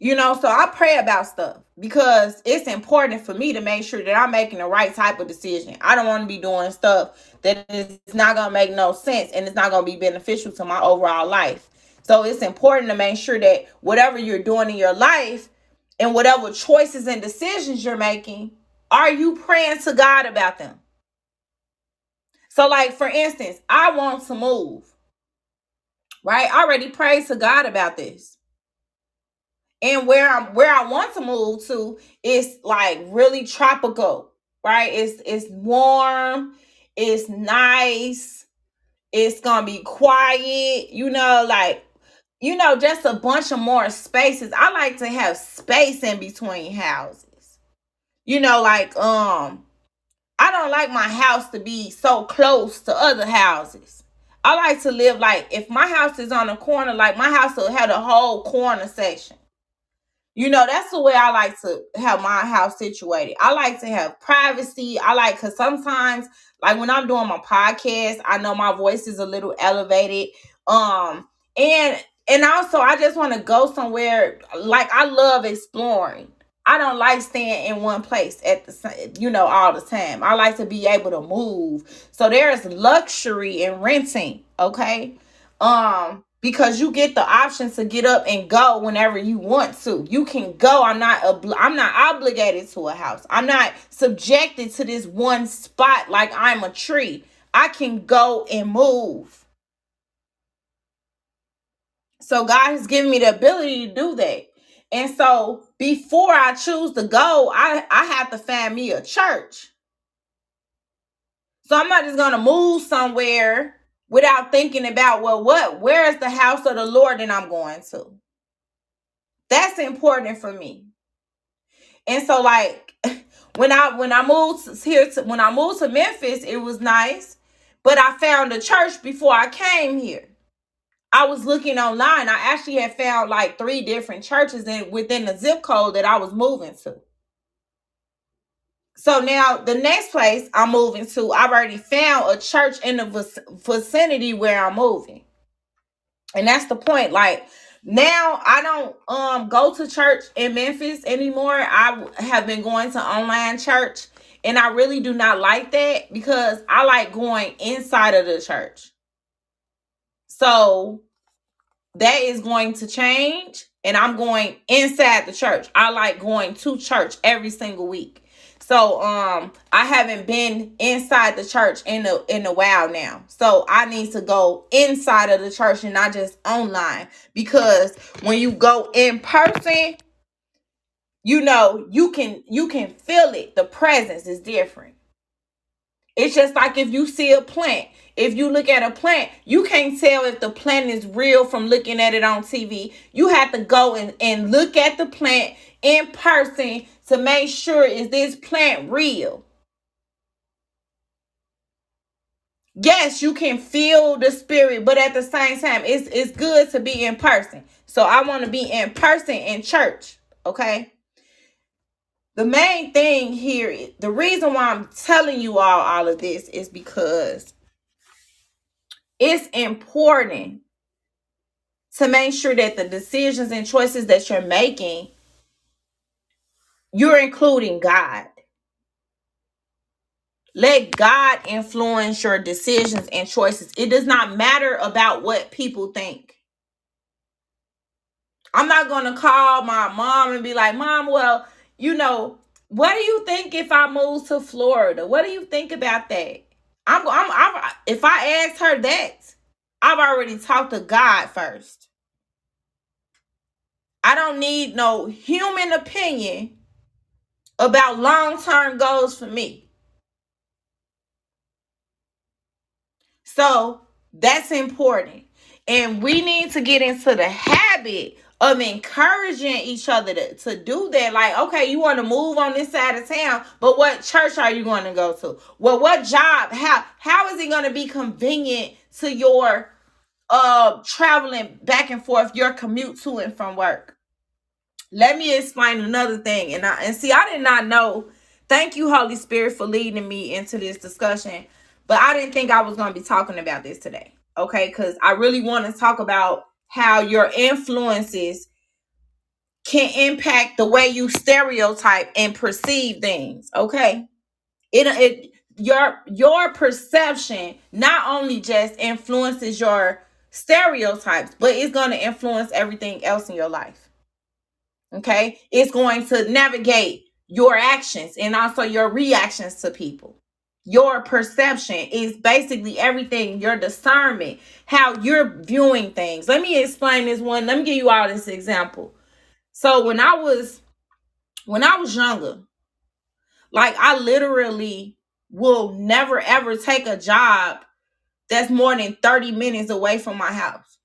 You know, so I pray about stuff because it's important for me to make sure that I'm making the right type of decision. I don't want to be doing stuff that is not going to make no sense and it's not going to be beneficial to my overall life. So it's important to make sure that whatever you're doing in your life and whatever choices and decisions you're making, are you praying to God about them? So like, for instance, I want to move, right? I already prayed to God about this. And where I want to move to is like really tropical, right? It's warm, it's nice, it's gonna be quiet, you know, like, you know, just a bunch of more spaces. I like to have space in between houses, you know, like I don't like my house to be so close to other houses. I like to live like, if my house is on a corner, like my house will have a whole corner section. You know, that's the way I like to have my house situated. I like to have privacy. I like, because sometimes, like when I'm doing my podcast, I know my voice is a little elevated. And also, I just want to go somewhere. Like, I love exploring. I don't like staying in one place at the, you know, all the time. I like to be able to move. So there's luxury in renting, okay? Because you get the option to get up and go whenever you want to. You can go. I'm not obligated to a house. I'm not subjected to this one spot like I'm a tree. I can go and move. So God has given me the ability to do that. And so before I choose to go, I have to find me a church. So I'm not just going to move somewhere without thinking about, well, where is the house of the Lord that I'm going to? That's important for me. And so, like, when I moved to Memphis, it was nice, but I found a church before I came here. I was looking online. I actually had found like 3 different churches within the zip code that I was moving to. So now the next place I'm moving to, I've already found a church in the vicinity where I'm moving. And that's the point. Like, now I don't go to church in Memphis anymore. I have been going to online church, and I really do not like that because I like going inside of the church. So that is going to change, and I'm going inside the church. I like going to church every single week. So I haven't been inside the church in a while now. So I need to go inside of the church and not just online, because when you go in person, you know, you can feel it. The presence is different. It's just like if you see a plant, if you look at a plant, you can't tell if the plant is real from looking at it on TV. You have to go and look at the plant in person to make sure, is this plant real? Yes, you can feel the spirit, but at the same time, it's good to be in person. So I want to be in person in church, okay? The main thing here, the reason why I'm telling you all of this is because it's important to make sure that the decisions and choices that you're making, you're including God. Let God influence your decisions and choices. It does not matter about what people think. I'm not going to call my mom and be like, Mom, well, you know, what do you think if I move to Florida? What do you think about that? If I asked her that, I've already talked to God first. I don't need no human opinion about long-term goals for me. So that's important. And we need to get into the habit of encouraging each other to do that. Like, okay, you want to move on this side of town, but what church are you going to go to? Well, what job? How is it going to be convenient to your traveling back and forth, your commute to and from work? Let me explain another thing. I did not know. Thank you, Holy Spirit, for leading me into this discussion. But I didn't think I was going to be talking about this today. Okay, because I really want to talk about how your influences can impact the way you stereotype and perceive things. Okay, your perception not only just influences your stereotypes, but it's going to influence everything else in your life. Okay, it's going to navigate your actions and also your reactions to people. Your perception is basically everything, your discernment, how you're viewing things. Let me explain this one. Let me give you all this example. So when I was younger, like I literally will never, ever take a job that's more than 30 minutes away from my house.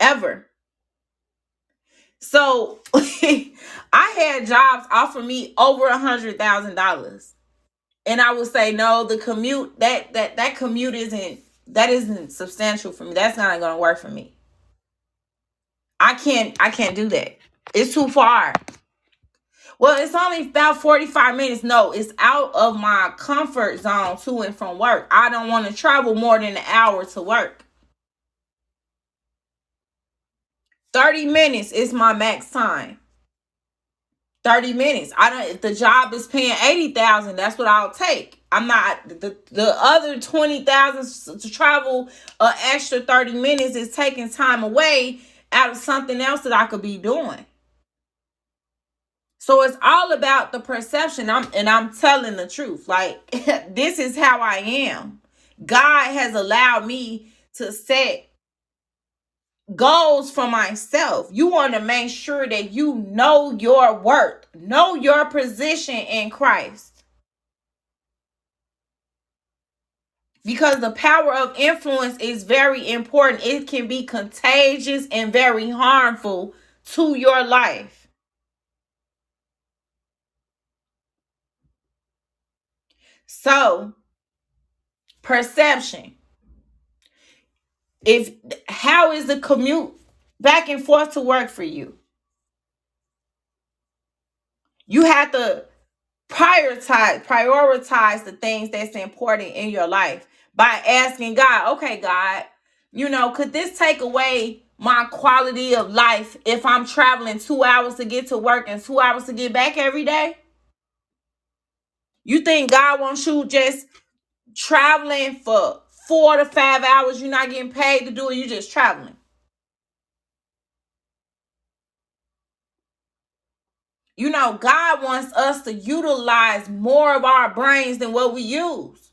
Ever. So I had jobs offer me over $100,000. And I would say, no, the commute, that commute isn't substantial for me. That's not going to work for me. I can't do that. It's too far. Well, it's only about 45 minutes. No, it's out of my comfort zone to and from work. I don't want to travel more than an hour to work. 30 minutes is my max time. 30 minutes. If the job is paying $80,000, that's what I'll take. I'm not the other $20,000 to travel an extra 30 minutes is taking time away out of something else that I could be doing. So it's all about the perception. I'm telling the truth. Like this is how I am. God has allowed me to set goals for myself. You want to make sure that you know your worth, know your position in Christ. Because the power of influence is very important. It can be contagious and very harmful to your life. So, perception. How is the commute back and forth to work for you? You have to prioritize the things that's important in your life by asking God, okay, God, you know, could this take away my quality of life if I'm traveling 2 hours to get to work and 2 hours to get back every day? You think God wants you just traveling for 4 to 5 hours, you're not getting paid to do it, you're just traveling? You know, God wants us to utilize more of our brains than what we use.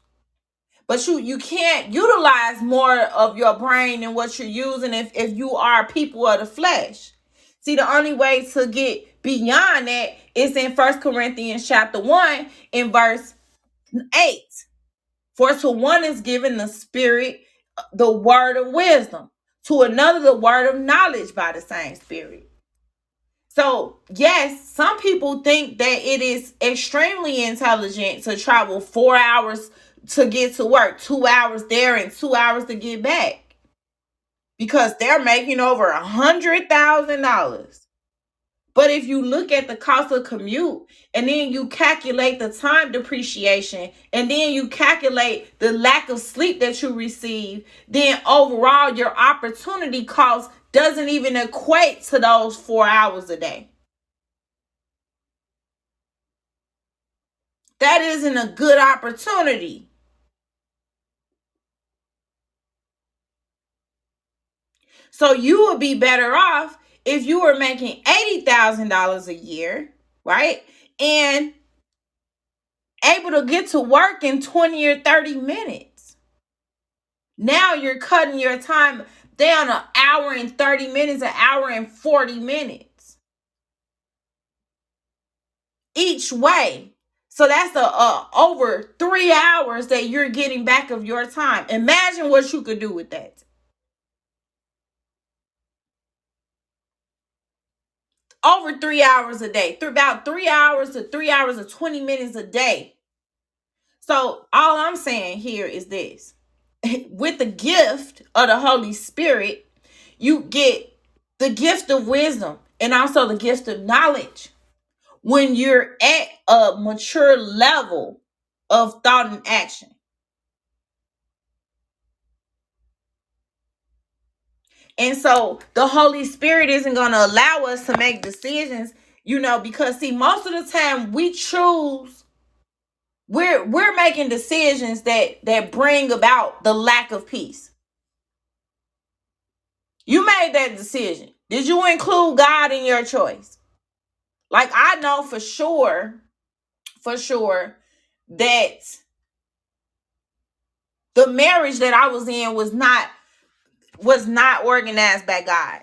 But you can't utilize more of your brain than what you're using if you are people of the flesh. See, the only way to get beyond that is in First Corinthians chapter 1 in verse 8. For to one is given the Spirit the word of wisdom, to another the word of knowledge by the same Spirit. So, yes, some people think that it is extremely intelligent to travel 4 hours to get to work, 2 hours there and 2 hours to get back, because they're making over $100,000. But if you look at the cost of commute and then you calculate the time depreciation and then you calculate the lack of sleep that you receive, then overall your opportunity cost doesn't even equate to those 4 hours a day. That isn't a good opportunity. So you would be better off if you were making $80,000 a year, right? And able to get to work in 20 or 30 minutes. Now you're cutting your time down an hour and 30 minutes, an hour and 40 minutes each way. So that's over 3 hours that you're getting back of your time. Imagine what you could do with that. Over 3 hours a day, about 3 hours to 3 hours or 20 minutes a day. So all I'm saying here is this. With the gift of the Holy Spirit, you get the gift of wisdom and also the gift of knowledge. When you're at a mature level of thought and action. And so the Holy Spirit isn't going to allow us to make decisions, you know, because see, most of the time we choose, we're making decisions that bring about the lack of peace. You made that decision. Did you include God in your choice? Like, I know for sure that the marriage that I was in was not organized by God,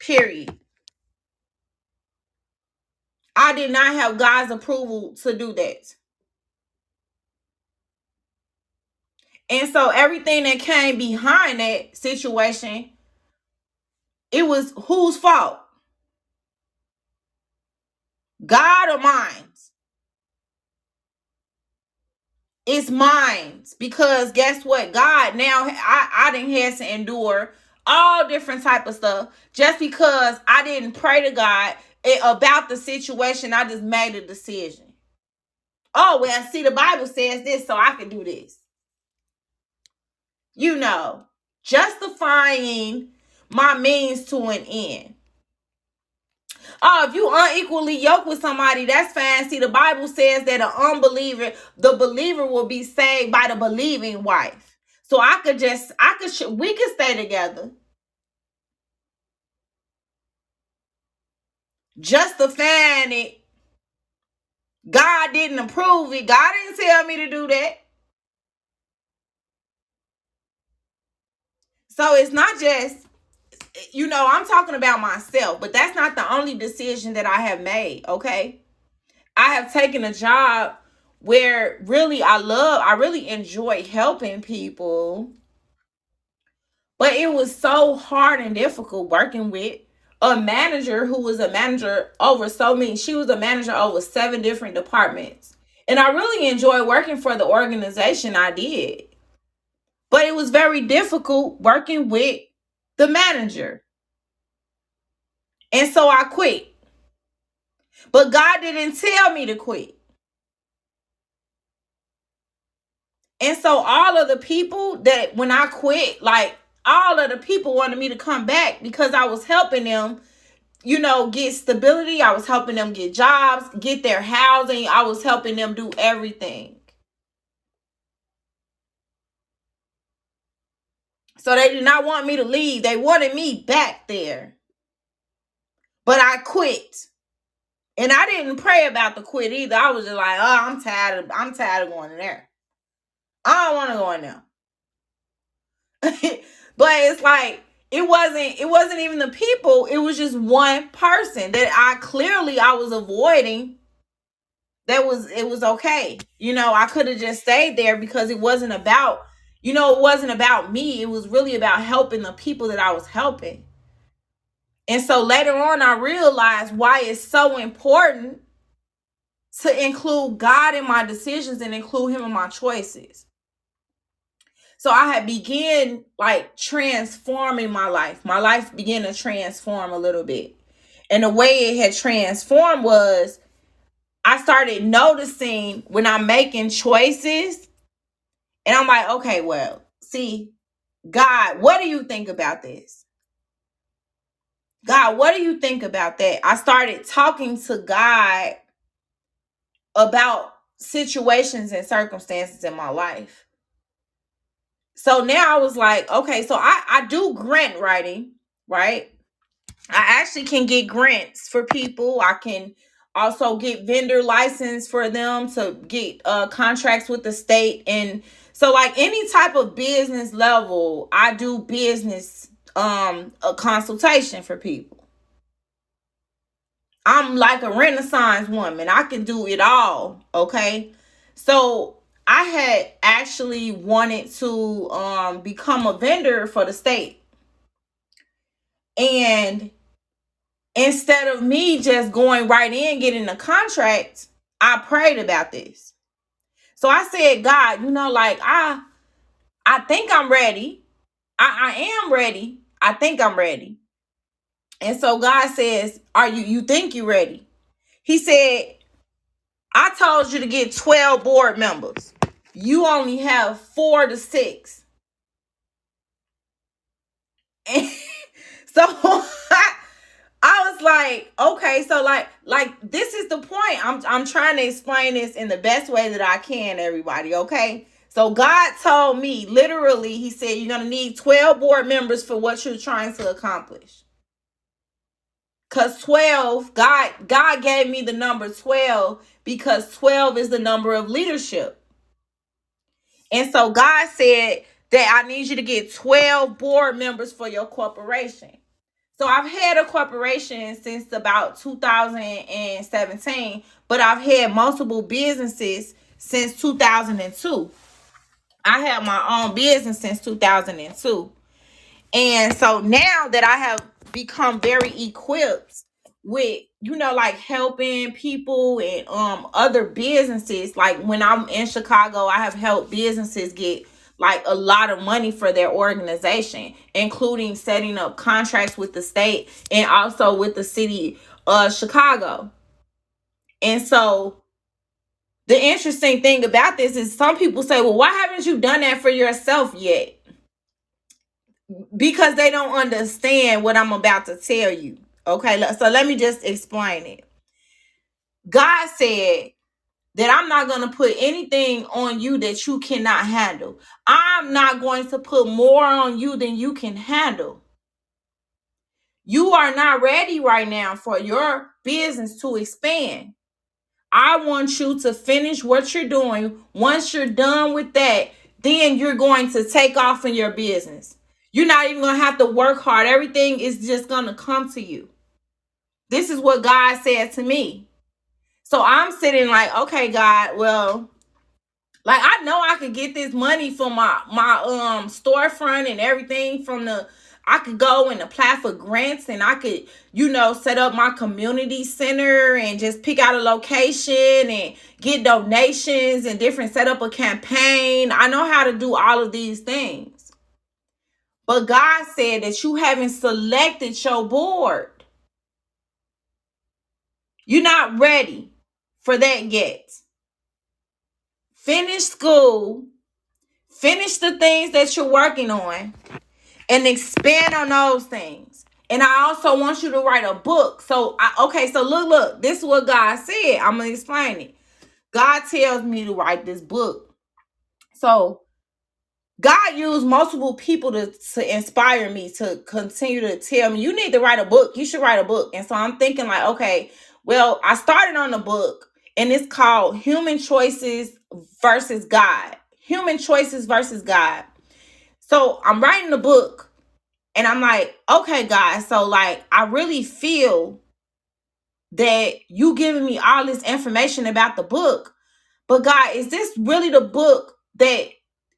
period. I did not have God's approval to do that. And so everything that came behind that situation, it was whose fault? God or mine? It's mine, because guess what? God, now I didn't have to endure all different type of stuff just because I didn't pray to God about the situation. I just made a decision. Oh, well, see, the Bible says this, so I can do this. You know, justifying my means to an end. Oh, if you unequally yoked with somebody, that's fine. See, the Bible says that the believer will be saved by the believing wife. So we could stay together. Justifying it. God didn't approve it. God didn't tell me to do that. So it's not just, you know, I'm talking about myself, but that's not the only decision that I have made, okay? I have taken a job where really I really enjoy helping people. But it was so hard and difficult working with a manager who was a manager over so many. She was a manager over 7 different departments. And I really enjoyed working for the organization I did. But it was very difficult working with the manager. And so I quit. But God didn't tell me to quit. And so all of the people that when I quit, like all of the people wanted me to come back because I was helping them, you know, get stability. I was helping them get jobs, get their housing. I was helping them do everything. So they did not want me to leave. They wanted me back there. But I quit. And I didn't pray about the quit either. I was just like, oh, I'm tired of going in there. I don't want to go in there. But it's like, it wasn't even the people. It was just one person that I was avoiding. It was okay. You know, I could have just stayed there because it wasn't about me. It was really about helping the people that I was helping. And so later on, I realized why it's so important to include God in my decisions and include him in my choices. So I had began like transforming my life. My life began to transform a little bit. And the way it had transformed was I started noticing when I'm making choices and I'm like, okay, well, see, God, what do you think about this? God, what do you think about that? I started talking to God about situations and circumstances in my life. So now I was like, okay, so I do grant writing, right? I actually can get grants for people. I can also get vendor license for them to get contracts with the state. And so like any type of business level, I do business a consultation for people. I'm like a Renaissance woman. I can do it all, okay? So I had actually wanted to become a vendor for the state. And instead of me just going right in, getting the contract, I prayed about this. So I said, God, you know, like, I think I'm ready. I am ready. I think I'm ready. And so God says, you think you're ready? He said, I told you to get 12 board members. You only have 4 to 6. And so I was like, okay, so like this is the point. I'm trying to explain this in the best way that I can, everybody, okay? So God told me, literally, he said, you're going to need 12 board members for what you're trying to accomplish. Because 12, God gave me the number 12 because 12 is the number of leadership. And so God said that I need you to get 12 board members for your corporation. So I've had a corporation since about 2017, but I've had multiple businesses since 2002. I had my own business since 2002. And so now that I have become very equipped with, you know, like helping people and other businesses. Like when I'm in Chicago, I have helped businesses get like a lot of money for their organization, including setting up contracts with the state and also with the city of Chicago. And so the interesting thing about this is some people say, well, why haven't you done that for yourself yet? Because they don't understand what I'm about to tell you. Okay, so let me just explain it. God said that I'm not going to put anything on you that you cannot handle. I'm not going to put more on you than you can handle. You are not ready right now for your business to expand. I want you to finish what you're doing. Once you're done with that, then you're going to take off in your business. You're not even going to have to work hard. Everything is just going to come to you. This is what God said to me. So I'm sitting like, okay, God, well, like I know I could get this money for my storefront and everything from the, I could go and apply for grants and I could, you know, set up my community center and just pick out a location and get donations and different, set up a campaign. I know how to do all of these things. But God said that you haven't selected your board. You're not ready for that yet. Finish school. Finish the things that you're working on and expand on those things. And I also want you to write a book. So, look, this is what God said. I'm going to explain it. God tells me to write this book. So God used multiple people to inspire me to continue to tell me, you need to write a book. You should write a book. And so I'm thinking like, okay, well, I started on a book and it's called Human Choices versus God. Human Choices versus God. So I'm writing the book and I'm like, okay, God. So like, I really feel that you giving me all this information about the book, but God, is this really the book that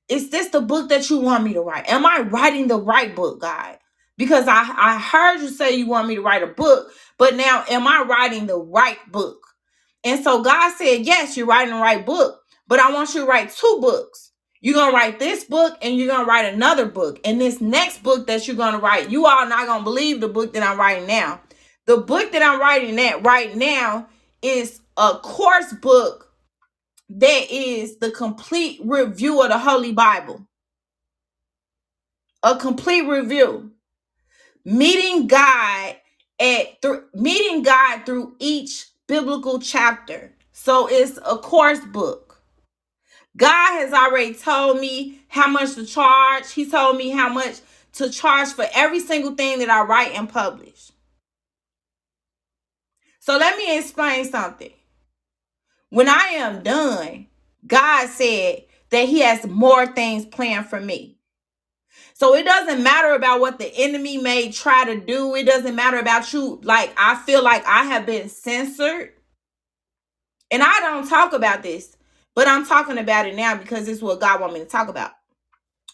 is this the book that you want me to write? Am I writing the right book, God? Because I heard you say you want me to write a book, but now am I writing the right book? And so God said, yes, you're writing the right book, but I want you to write two books. You're going to write this book and you're going to write another book. And this next book that you're going to write, you all not going to believe the book that I'm writing now. The book that I'm writing at right now is a course book that is the complete review of the Holy Bible. A complete review. Meeting God through each biblical chapter. So it's a course book. God has already told me how much to charge. He told me how much to charge for every single thing that I write and publish. So let me explain something. When I am done, God said that he has more things planned for me. So it doesn't matter about what the enemy may try to do. It doesn't matter about you. Like, I feel like I have been censored. And I don't talk about this, but I'm talking about it now because it's what God wants me to talk about.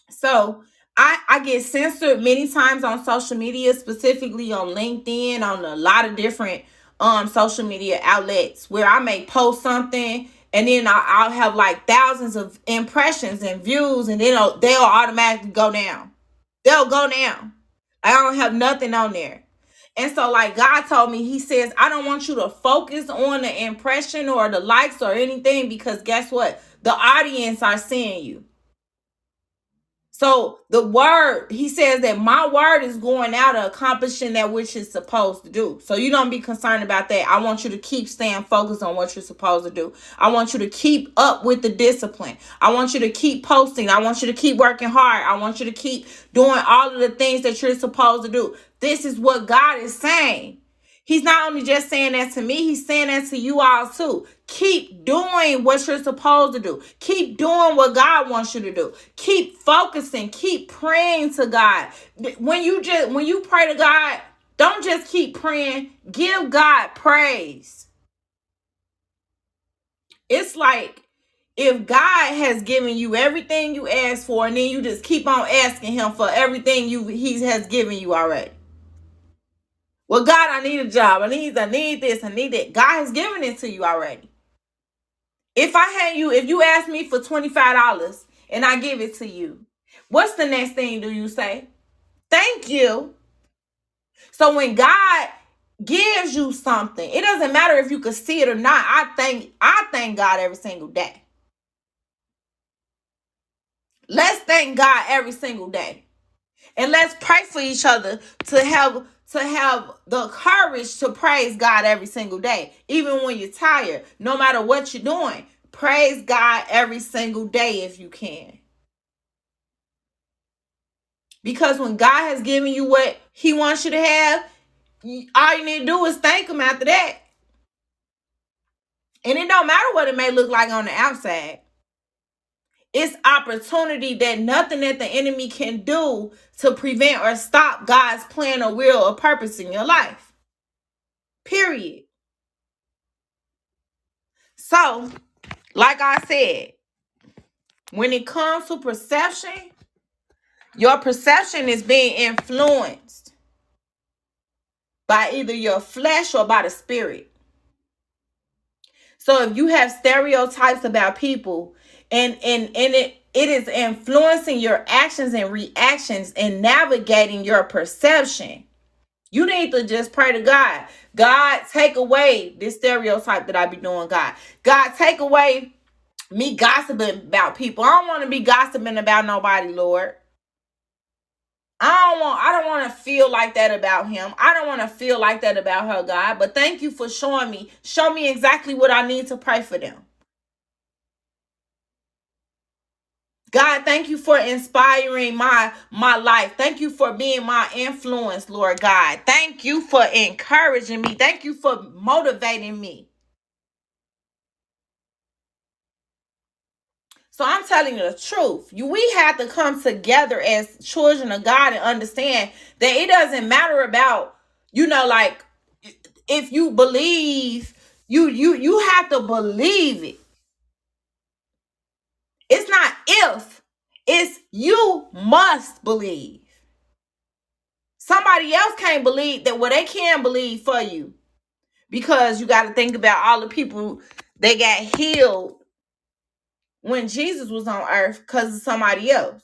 So I get censored many times on social media, specifically on LinkedIn, on a lot of different social media outlets where I may post something and then I'll have like thousands of impressions and views and then they'll automatically go down. They'll go down. I don't have nothing on there. And so like God told me, he says, I don't want you to focus on the impression or the likes or anything because guess what? The audience are seeing you. So the word, he says that my word is going out and accomplishing that which it's supposed to do. So you don't be concerned about that. I want you to keep staying focused on what you're supposed to do. I want you to keep up with the discipline. I want you to keep posting. I want you to keep working hard. I want you to keep doing all of the things that you're supposed to do. This is what God is saying. He's not only just saying that to me, he's saying that to you all too. Keep doing what you're supposed to do. Keep doing what God wants you to do. Keep focusing. Keep praying to God. When you pray to God, don't just keep praying. Give God praise. It's like if God has given you everything you asked for, and then you just keep on asking him for everything he has given you already. Well, God, I need a job. I need this. I need that. God has given it to you already. If you ask me for $25 and I give it to you, what's the next thing do you say? Thank you. So when God gives you something, it doesn't matter if you can see it or not. I thank God every single day. Let's thank God every single day. And let's pray for each other to have the courage to praise God every single day, even when you're tired, no matter what you're doing. Praise God every single day if you can. Because when God has given you what he wants you to have, all you need to do is thank him after that. And it don't matter what it may look like on the outside. It's opportunity that nothing that the enemy can do to prevent or stop God's plan or will or purpose in your life. Period. So, like I said, when it comes to perception, your perception is being influenced by either your flesh or by the spirit. So if you have stereotypes about people, and it is influencing your actions and reactions and navigating your perception, you need to just pray to God. God, take away this stereotype that I be doing, God. God, take away me gossiping about people. I don't want to be gossiping about nobody, Lord. I don't want to feel like that about him. I don't want to feel like that about her, God. But thank you for showing me. Show me exactly what I need to pray for them. God, thank you for inspiring my life. Thank you for being my influence, Lord God. Thank you for encouraging me. Thank you for motivating me. So I'm telling you the truth. We have to come together as children of God and understand that it doesn't matter about, like if you believe, you have to believe it. It's not if, it's you must believe. Somebody else can't believe that they can believe for you, because you got to think about all the people that got healed when Jesus was on earth because of somebody else.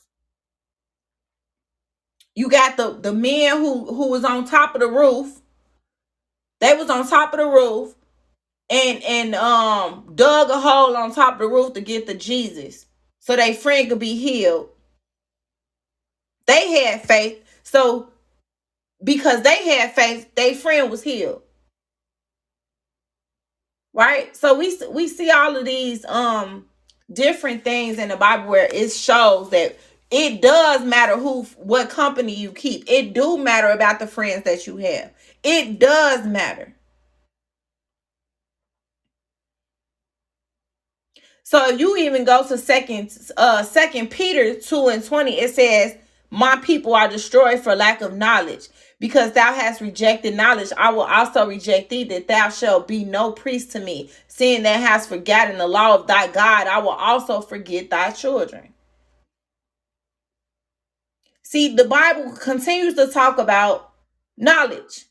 You got the men who was on top of the roof. They was on top of the roof and dug a hole on top of the roof to get to Jesus, so their friend could be healed. They had faith. So because they had faith, their friend was healed. Right? So we see all of these different things in the Bible where it shows that it does matter what company you keep. It do matter about the friends that you have. It does matter. So if you even go to 2 Peter 2:20, it says, "My people are destroyed for lack of knowledge. Because thou hast rejected knowledge, I will also reject thee, that thou shalt be no priest to me. Seeing thou hast forgotten the law of thy God, I will also forget thy children." See, the Bible continues to talk about knowledge.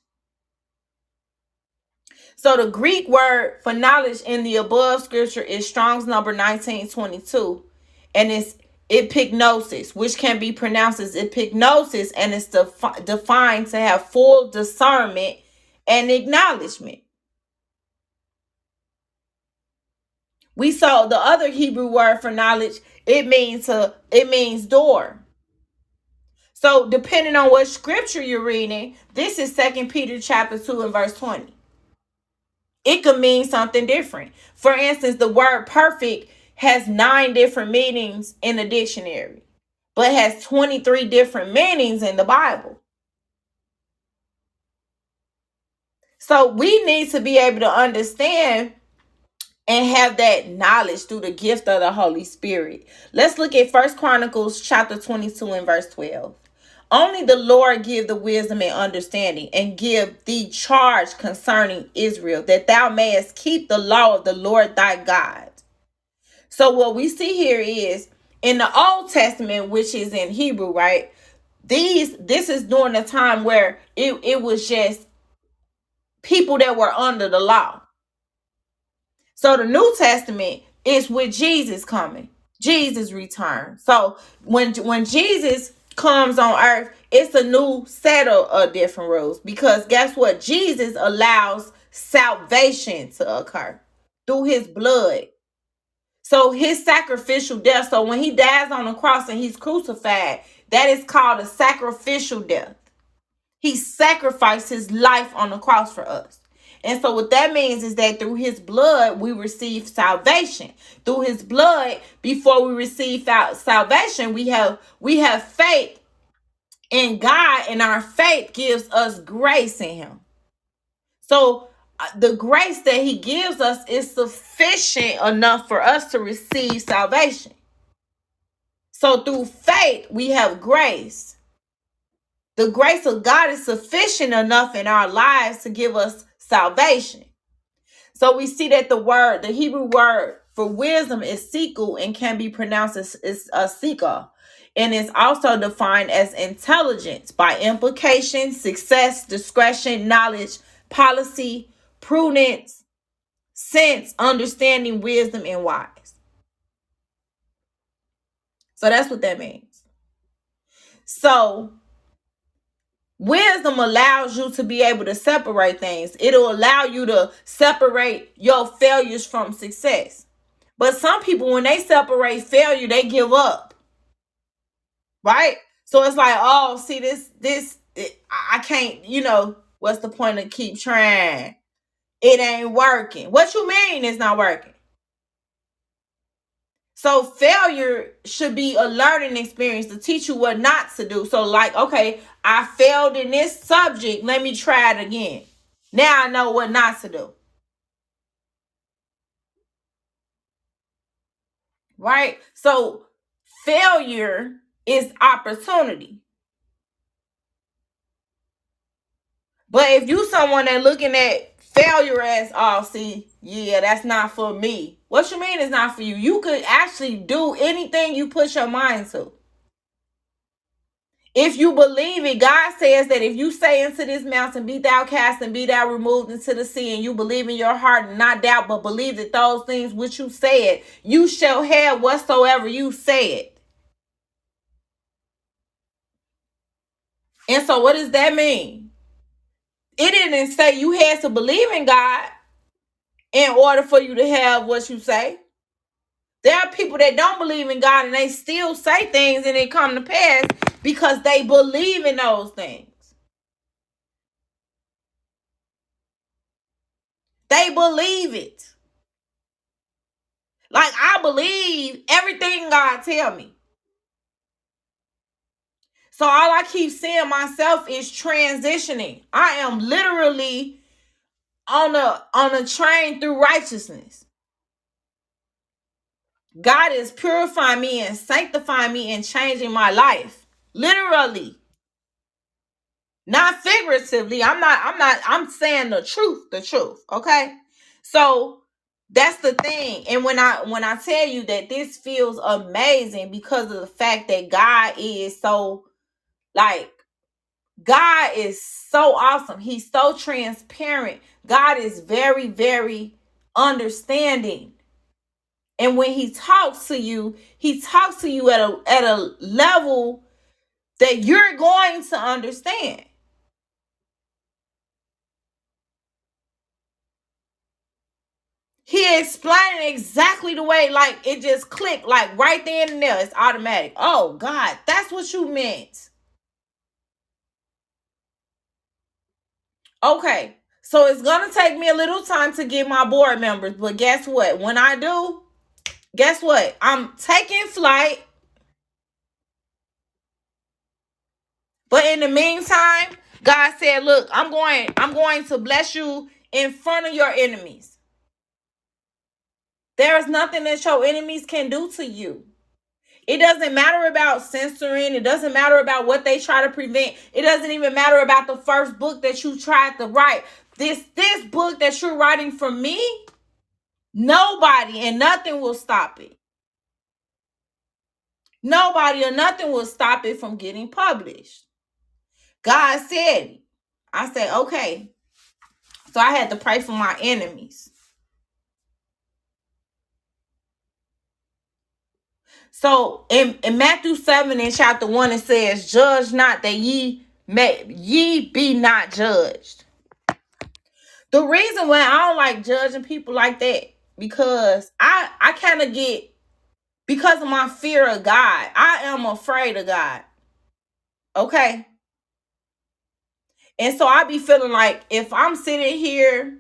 So the Greek word for knowledge in the above scripture is Strong's number 1922. And it's epignosis, which can be pronounced as epignosis. And it's defined to have full discernment and acknowledgement. We saw the other Hebrew word for knowledge. It means door. So depending on what scripture you're reading, this is 2 Peter chapter 2 and verse 20. It could mean something different. For instance, the word perfect has 9 different meanings in the dictionary, but has 23 different meanings in the Bible. So we need to be able to understand and have that knowledge through the gift of the Holy Spirit. Let's look at First Chronicles chapter 22 and verse 12. "Only the Lord give the wisdom and understanding, and give thee charge concerning Israel, that thou mayest keep the law of the Lord thy God." So what we see here is in the Old Testament, which is in Hebrew, right? This is during the time where it was just people that were under the law. So the New Testament is with Jesus coming, Jesus' return. So when Jesus comes on earth, it's a new set of different rules, because guess what? Jesus allows salvation to occur through his blood. So his sacrificial death. So when he dies on the cross and he's crucified, that is called a sacrificial death. He sacrificed his life on the cross for us. And so what that means is that through his blood, we receive salvation. Through his blood, before we receive salvation, we have faith in God, and our faith gives us grace in him. So the grace that he gives us is sufficient enough for us to receive salvation. So through faith, we have grace. The grace of God is sufficient enough in our lives to give us salvation. So we see that the Hebrew word for wisdom is sikul, and can be pronounced as a sikah, and is also defined as intelligence by implication, success, discretion, knowledge, policy, prudence, sense, understanding, wisdom, and wise. So that's what that means. So wisdom allows you to be able to separate things. It'll allow you to separate your failures from success. But some people, when they separate failure, they give up. Right? So it's like, oh, see, I can't, what's the point of keep trying? It ain't working. What you mean it's not working? So failure should be a learning experience to teach you what not to do. So like, okay, I failed in this subject. Let me try it again. Now I know what not to do. Right? So failure is opportunity. But if you someone that looking at failure as, oh, see, yeah, that's not for me. What you mean it's not for you? You could actually do anything you put your mind to. If you believe it, God says that if you say into this mountain, be thou cast and be thou removed into the sea, and you believe in your heart and not doubt, but believe that those things which you said, you shall have whatsoever you said. And so what does that mean? It didn't say you had to believe in God in order for you to have what you say. There are people that don't believe in God and they still say things and they come to pass because they believe in those things. They believe it. Like, I believe everything God tell me. So all I keep seeing myself is transitioning. I am literally on a train through righteousness. God is purifying me and sanctifying me and changing my life. Literally. Not figuratively. I'm saying the truth. Okay. So that's the thing. And when I tell you that this feels amazing because of the fact that God is so, like, God is so awesome. He's so transparent. God is very, very understanding. And when he talks to you at a level that you're going to understand. He explained it exactly the way, like, it just clicked, like, right there and there. It's automatic. Oh, God, that's what you meant. Okay, so it's going to take me a little time to get my board members. But guess what? When I do, guess what? I'm taking flight. But in the meantime, God said, look, I'm going to bless you in front of your enemies. There is nothing that your enemies can do to you. It doesn't matter about censoring. It doesn't matter about what they try to prevent. It doesn't even matter about the first book that you tried to write. This book that you're writing for me, nobody and nothing will stop it. Nobody or nothing will stop it from getting published. God said it. I said, okay. So I had to pray for my enemies. So in Matthew 7 in chapter 1, it says, judge not that ye be not judged. The reason why I don't like judging people like that, because I kind of get, because of my fear of God, I am afraid of God. Okay. And so I be feeling like if I'm sitting here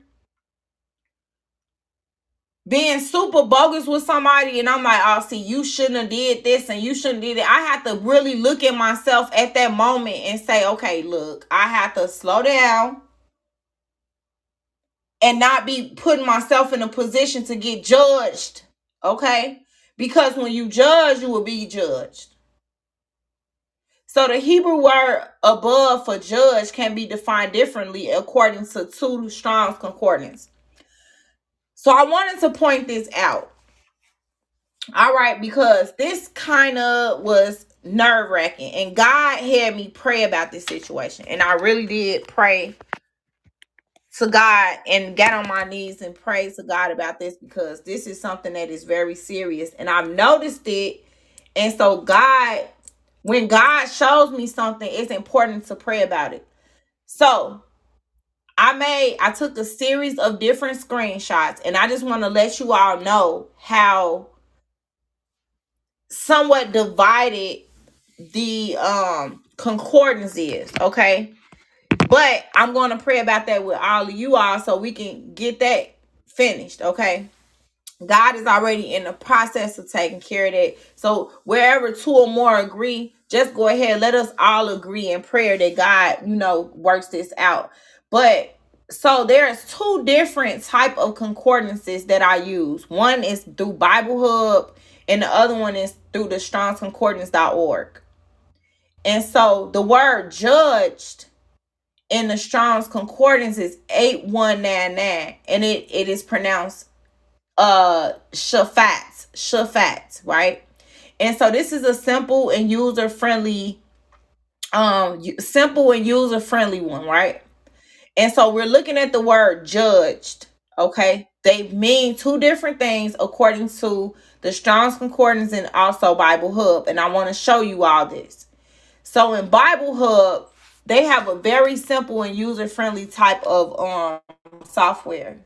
being super bogus with somebody and I'm like, oh, see, you shouldn't have did this and you shouldn't have did that. I have to really look at myself at that moment and say, okay, look, I have to slow down and not be putting myself in a position to get judged, okay? Because when you judge, you will be judged. So the Hebrew word above for judge can be defined differently according to two Strong's Concordance. So I wanted to point this out, all right, because this kind of was nerve-wracking, and God had me pray about this situation, and I really did pray to God and got on my knees and prayed to God about this, because this is something that is very serious, and I've noticed it, and so God, when God shows me something, it's important to pray about it. So I took a series of different screenshots, and I just want to let you all know how somewhat divided the concordance is, okay? But I'm going to pray about that with all of you all so we can get that finished, okay? God is already in the process of taking care of that. So wherever two or more agree, just go ahead. Let us all agree in prayer that God, works this out. But so there's two different type of concordances that I use. One is through Bible Hub and the other one is through the Strong's Concordance.org. And so the word judged in the Strong's Concordance is 8199 and it is pronounced Shaphat, right? And so this is a simple and user friendly one, right? And so we're looking at the word judged, okay? They mean two different things according to the Strong's Concordance and also Bible Hub. And I want to show you all this. So in Bible Hub, they have a very simple and user-friendly type of software.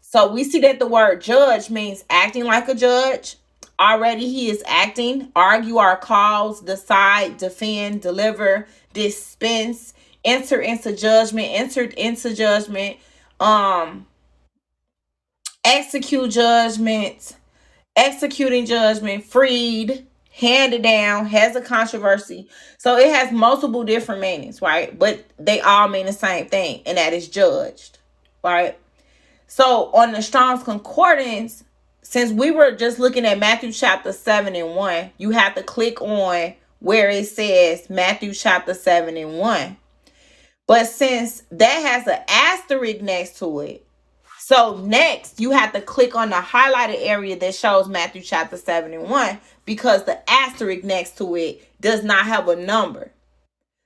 So we see that the word judge means acting like a judge. Already he is acting, argue our cause, decide, defend, deliver, dispense, entered into judgment, execute judgment, executing judgment, freed, handed down, has a controversy. So it has multiple different meanings, right? But they all mean the same thing, and that is judged, right? So on the Strong's Concordance, since we were just looking at Matthew chapter 7 and 1, you have to click on where it says Matthew chapter 7 and 1. But since that has an asterisk next to it, so next you have to click on the highlighted area that shows Matthew chapter 7 and 1 because the asterisk next to it does not have a number.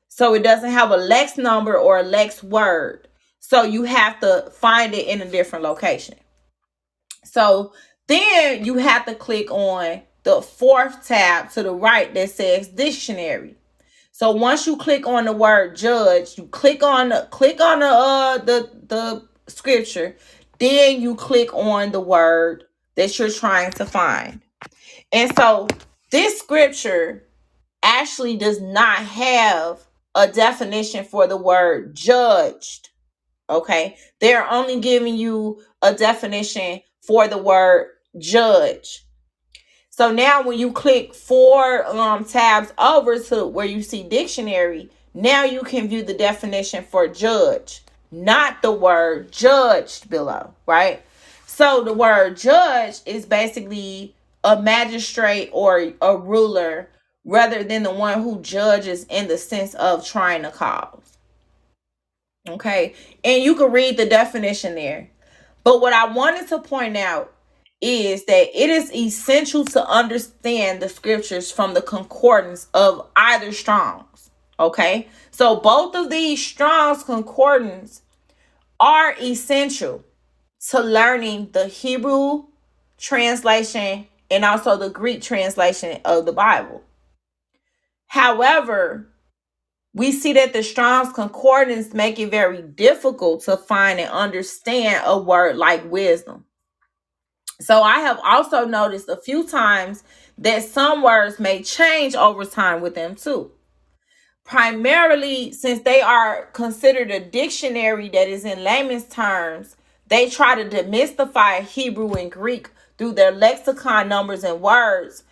So it doesn't have a lex number or a lex word. So you have to find it in a different location. So then you have to click on the fourth tab to the right that says dictionary. So once you click on the word judge, you click on the scripture, then you click on the word that you're trying to find. And so this scripture actually does not have a definition for the word judged. Okay? They're only giving you a definition for the word judge. So now when you click four tabs over to where you see dictionary, now you can view the definition for judge, not the word judged below, right? So the word judge is basically a magistrate or a ruler rather than the one who judges in the sense of trying to cause. Okay, and you can read the definition there. But what I wanted to point out is that it is essential to understand the scriptures from the concordance of either Strong's, okay? So both of these Strong's Concordance are essential to learning the Hebrew translation and also the Greek translation of the Bible. However, we see that the Strong's Concordance make it very difficult to find and understand a word like wisdom. So I have also noticed a few times that some words may change over time with them too. Primarily, since they are considered a dictionary that is in layman's terms, they try to demystify Hebrew and Greek through their lexicon numbers and words.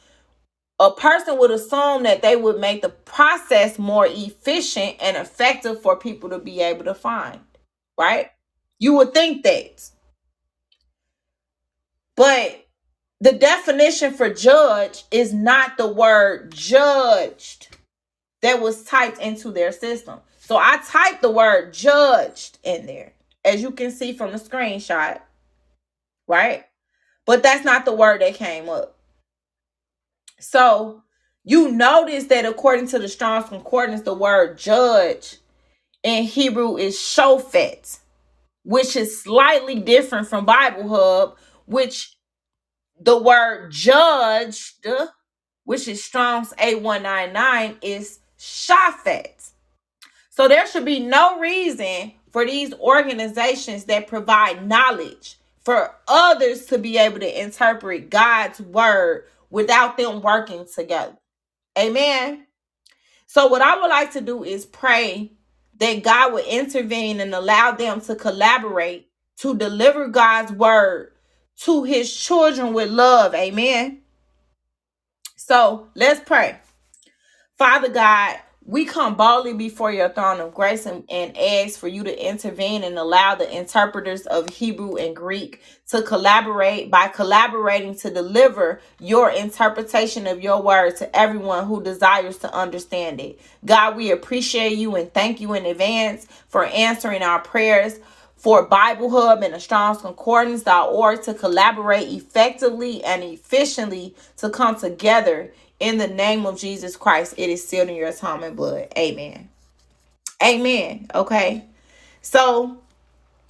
A person would assume that they would make the process more efficient and effective for people to be able to find, right? You would think that. But the definition for judge is not the word judged that was typed into their system. So I typed the word judged in there, as you can see from the screenshot, right? But that's not the word that came up. So you notice that according to the Strong's Concordance, the word judge in Hebrew is shofet, which is slightly different from Bible Hub, which the word judged, which is Strong's 8199, is shafet. So there should be no reason for these organizations that provide knowledge for others to be able to interpret God's word without them working together. Amen. So what I would like to do is pray that God would intervene and allow them to collaborate to deliver God's word to his children with love. Amen. So let's pray. Father God, we come boldly before your throne of grace and ask for you to intervene and allow the interpreters of Hebrew and Greek to collaborate by collaborating to deliver your interpretation of your word to everyone who desires to understand it. God, we appreciate you and thank you in advance for answering our prayers for Bible Hub and the Strong's Concordance.org to collaborate effectively and efficiently to come together. In the name of Jesus Christ, it is sealed in your time and blood. Amen. Amen. Okay. So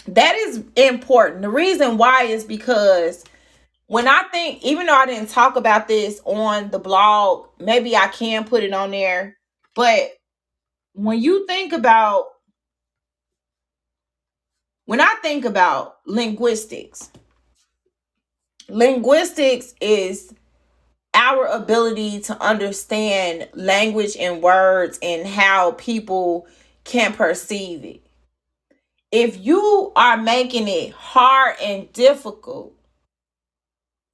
that is important. The reason why is because when I think, even though I didn't talk about this on the blog, maybe I can put it on there. But when I think about linguistics is our ability to understand language and words and how people can perceive it. If you are making it hard and difficult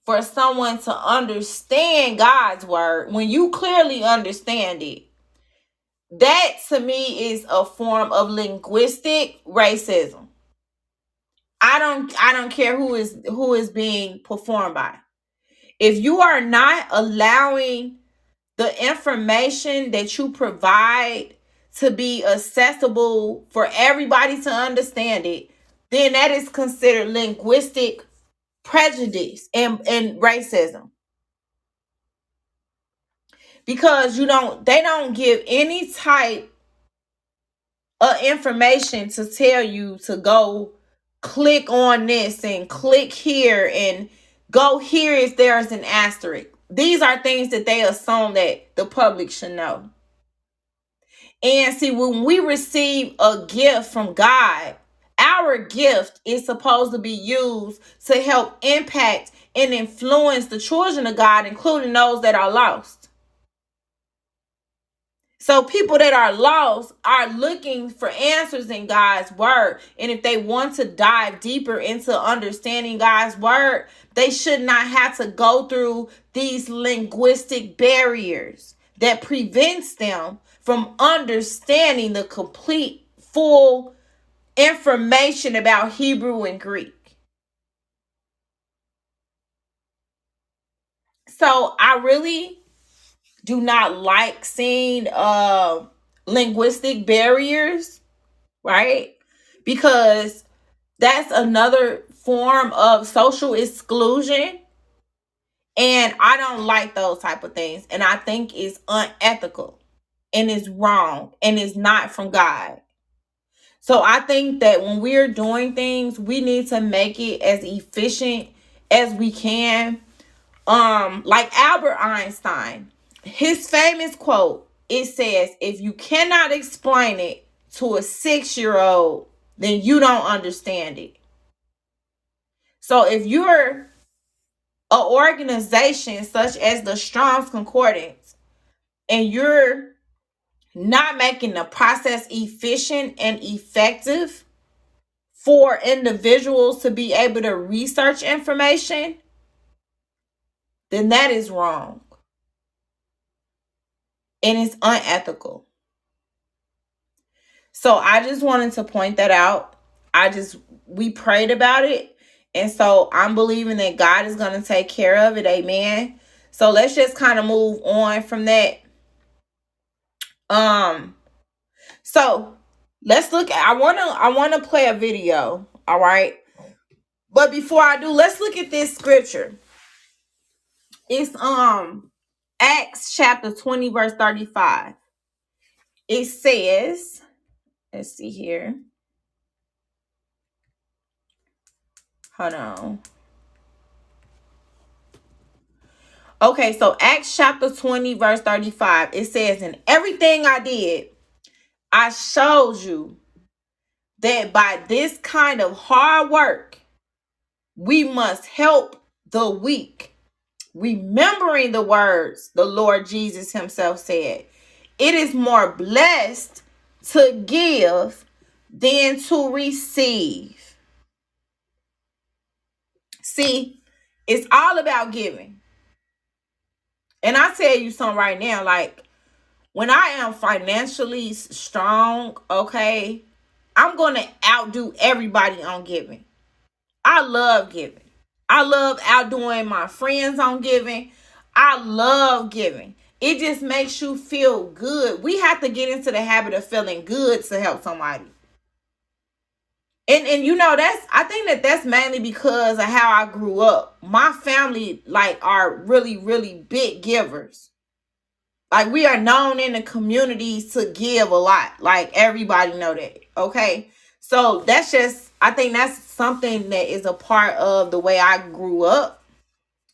for someone to understand God's word, when you clearly understand it, that to me is a form of linguistic racism. I don't care who is being performed by. If you are not allowing the information that you provide to be accessible for everybody to understand it, then that is considered linguistic prejudice and racism. Because they don't give any type of information to tell you to go click on this and click here and go here if there's an asterisk. These are things that they assume that the public should know. And see, when we receive a gift from God, our gift is supposed to be used to help impact and influence the children of God, including those that are lost. So people that are lost are looking for answers in God's word. And if they want to dive deeper into understanding God's word, they should not have to go through these linguistic barriers that prevents them from understanding the complete, full information about Hebrew and Greek. So I really do not like seeing linguistic barriers, right? Because that's another form of social exclusion. And I don't like those type of things. And I think it's unethical and it's wrong and it's not from God. So I think that when we're doing things, we need to make it as efficient as we can. Like Albert Einstein, his famous quote, it says, if you cannot explain it to a 6-year-old, then you don't understand it. So if you're an organization such as the Strong's Concordance and you're not making the process efficient and effective for individuals to be able to research information, then that is wrong. And it's unethical. So I just wanted to point that out. We prayed about it. And so I'm believing that God is going to take care of it. Amen. So let's just kind of move on from that. So let's look at, I want to play a video. All right. But before I do, let's look at this scripture. It's, Acts chapter 20, verse 35. It says, let's see here. Hold on. Okay, so Acts chapter 20, verse 35. It says, in everything I did, I showed you that by this kind of hard work, we must help the weak. Remembering the words the Lord Jesus himself said, it is more blessed to give than to receive. See, It's all about giving. And I tell you something right now, like when I am financially strong, okay, I'm going to outdo everybody on giving. I love giving. I love outdoing my friends on giving. I love giving. It just makes you feel good. We have to get into the habit of feeling good to help somebody. And you know, I think that's mainly because of how I grew up. My family, like, are really, really big givers. Like, we are known in the communities to give a lot. Like, everybody know that, okay? So that's just, I think that's something that is a part of the way I grew up.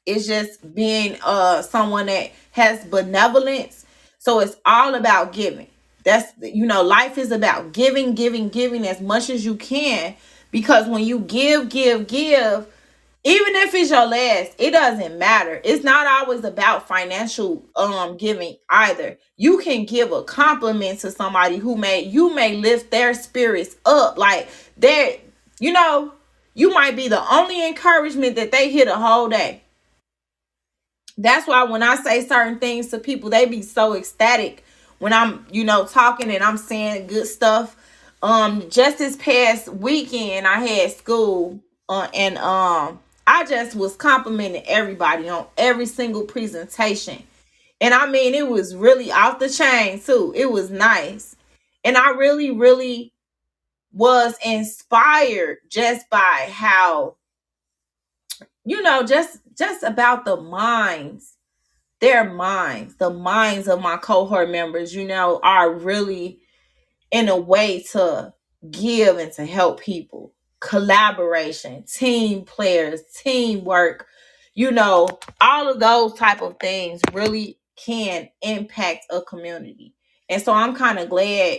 It's just being someone that has benevolence. So it's all about giving. That's, you know, life is about giving, giving, giving as much as you can. Because when you give, even if it's your last, it doesn't matter. It's not always about financial giving either. You can give a compliment to somebody who may lift their spirits up. Like, they're, you know, you might be the only encouragement that they hear the whole day. That's why when I say certain things to people, they be so ecstatic. When I'm, you know, talking and I'm saying good stuff. Just this past weekend, I had school and I just was complimenting everybody on every single presentation. And I mean, it was really off the chain too. It was nice. And I really, really was inspired just by how, you know, just about the minds. Their minds, the minds of my cohort members, you know, are really in a way to give and to help people. Collaboration, team players, teamwork, you know, all of those type of things really can impact a community. And so I'm kind of glad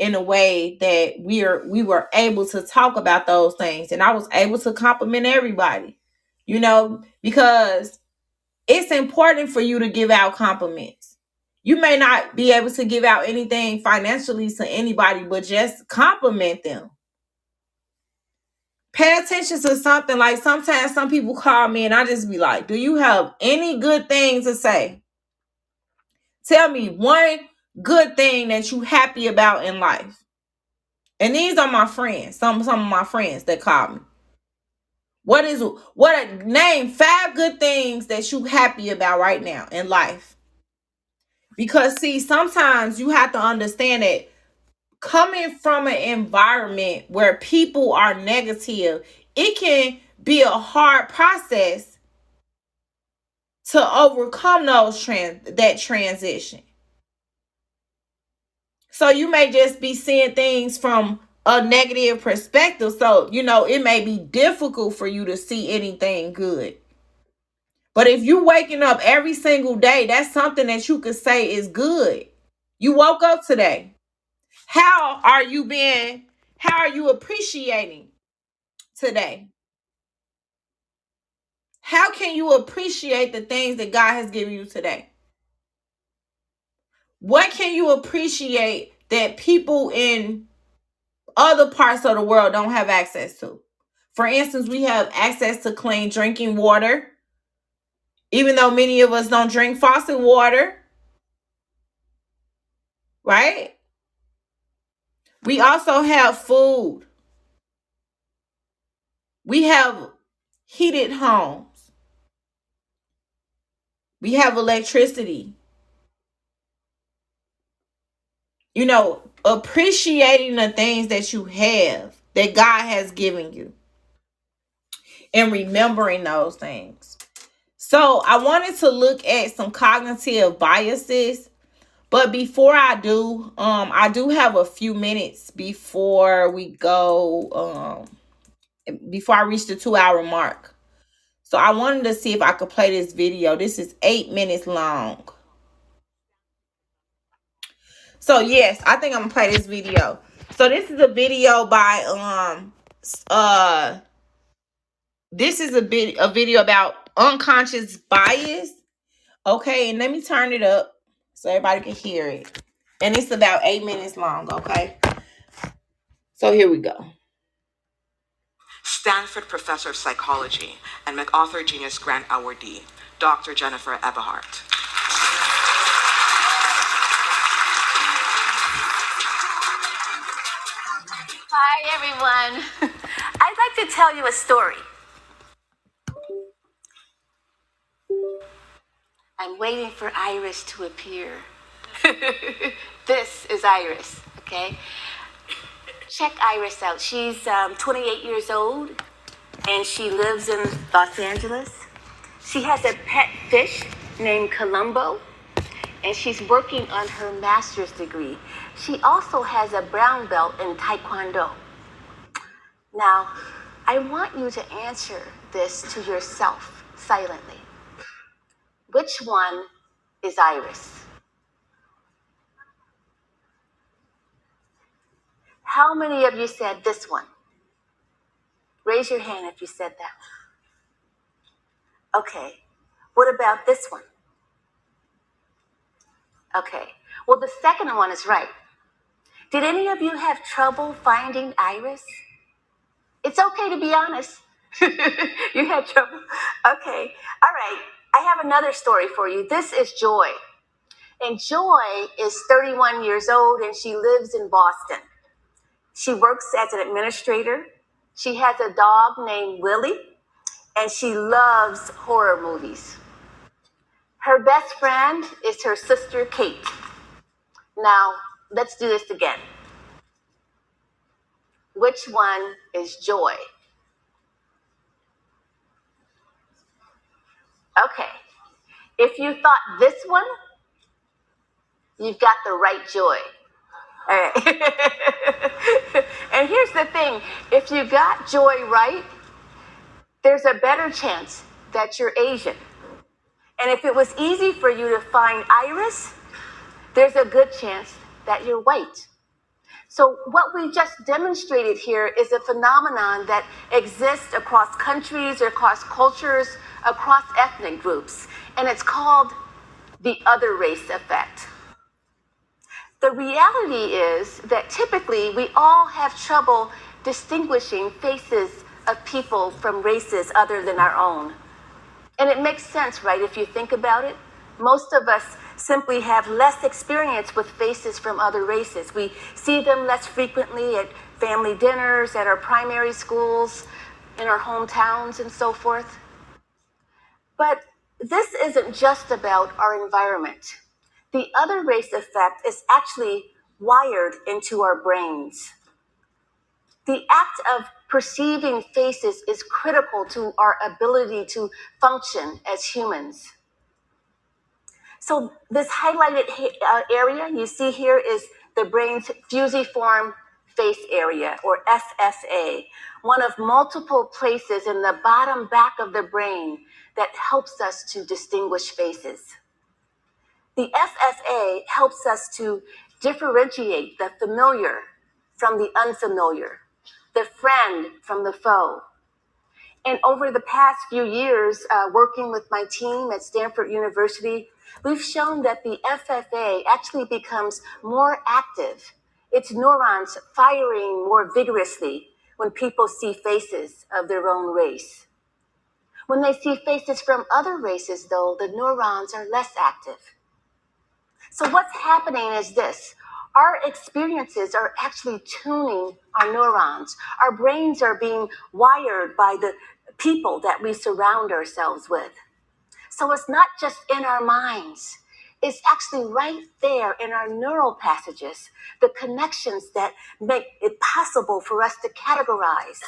in a way that we were able to talk about those things. And I was able to compliment everybody, you know, because it's important for you to give out compliments. You may not be able to give out anything financially to anybody, but just compliment them. Pay attention to something. Like, sometimes some people call me and I just be like, do you have any good thing to say? Tell me one good thing that you happy about in life. And these are my friends. Some of my friends that call me. Name 5 good things that you happy about right now in life. Because see, sometimes you have to understand that coming from an environment where people are negative, it can be a hard process to overcome those transition. So you may just be seeing things from a negative perspective. So, you know, it may be difficult for you to see anything good. But if you're waking up every single day, that's something that you could say is good. You woke up today. How are you appreciating today? How can you appreciate the things that God has given you today? What can you appreciate that people in other parts of the world don't have access to? For instance, we have access to clean drinking water, even though many of us don't drink faucet water, right? We also have food. We have heated homes. We have electricity. You know, appreciating the things that you have, that God has given you, and remembering those things. So I wanted to look at some cognitive biases, but before I do, I do have a few minutes before we go, before I reach the 2-hour mark. So I wanted to see if I could play this video. This is 8 minutes long. So yes, I think I'm gonna play this video. So this is a video by a video about unconscious bias. Okay, and let me turn it up so everybody can hear it. And it's about 8 minutes long, okay? So here we go. Stanford Professor of Psychology and MacArthur Genius Grant Awardee, Dr. Jennifer Eberhardt. Hi, everyone. I'd like to tell you a story. I'm waiting for Iris to appear. This is Iris, okay? Check Iris out. She's 28 years old, and she lives in Los Angeles. She has a pet fish named Columbo, and she's working on her master's degree. She also has a brown belt in Taekwondo. Now, I want you to answer this to yourself silently. Which one is Iris? How many of you said this one? Raise your hand if you said that. Okay, what about this one? Okay, well, the second one is right. Did any of you have trouble finding Iris? It's okay to be honest. You had trouble? Okay, all right. I have another story for you. This is Joy. And Joy is 31 years old, and she lives in Boston. She works as an administrator. She has a dog named Willie, and she loves horror movies. Her best friend is her sister, Kate. Now, let's do this again. Which one is Joy? Okay, if you thought this one, you've got the right Joy. All right. And here's the thing. If you got Joy right, there's a better chance that you're Asian. And if it was easy for you to find Iris, there's a good chance that you're white. So what we just demonstrated here is a phenomenon that exists across countries, across cultures, across ethnic groups, and it's called the other race effect. The reality is that typically we all have trouble distinguishing faces of people from races other than our own. And it makes sense, right, if you think about it? Most of us simply have less experience with faces from other races. We see them less frequently at family dinners, at our primary schools, in our hometowns, and so forth. But this isn't just about our environment. The other race effect is actually wired into our brains. The act of perceiving faces is critical to our ability to function as humans. So this highlighted area you see here is the brain's fusiform face area, or FFA, one of multiple places in the bottom back of the brain that helps us to distinguish faces. The FFA helps us to differentiate the familiar from the unfamiliar, the friend from the foe. And over the past few years, working with my team at Stanford University, we've shown that the FFA actually becomes more active, its neurons firing more vigorously when people see faces of their own race. When they see faces from other races, though, the neurons are less active. So what's happening is this. Our experiences are actually tuning our neurons. Our brains are being wired by the people that we surround ourselves with. So it's not just in our minds. It's actually right there in our neural passages, the connections that make it possible for us to categorize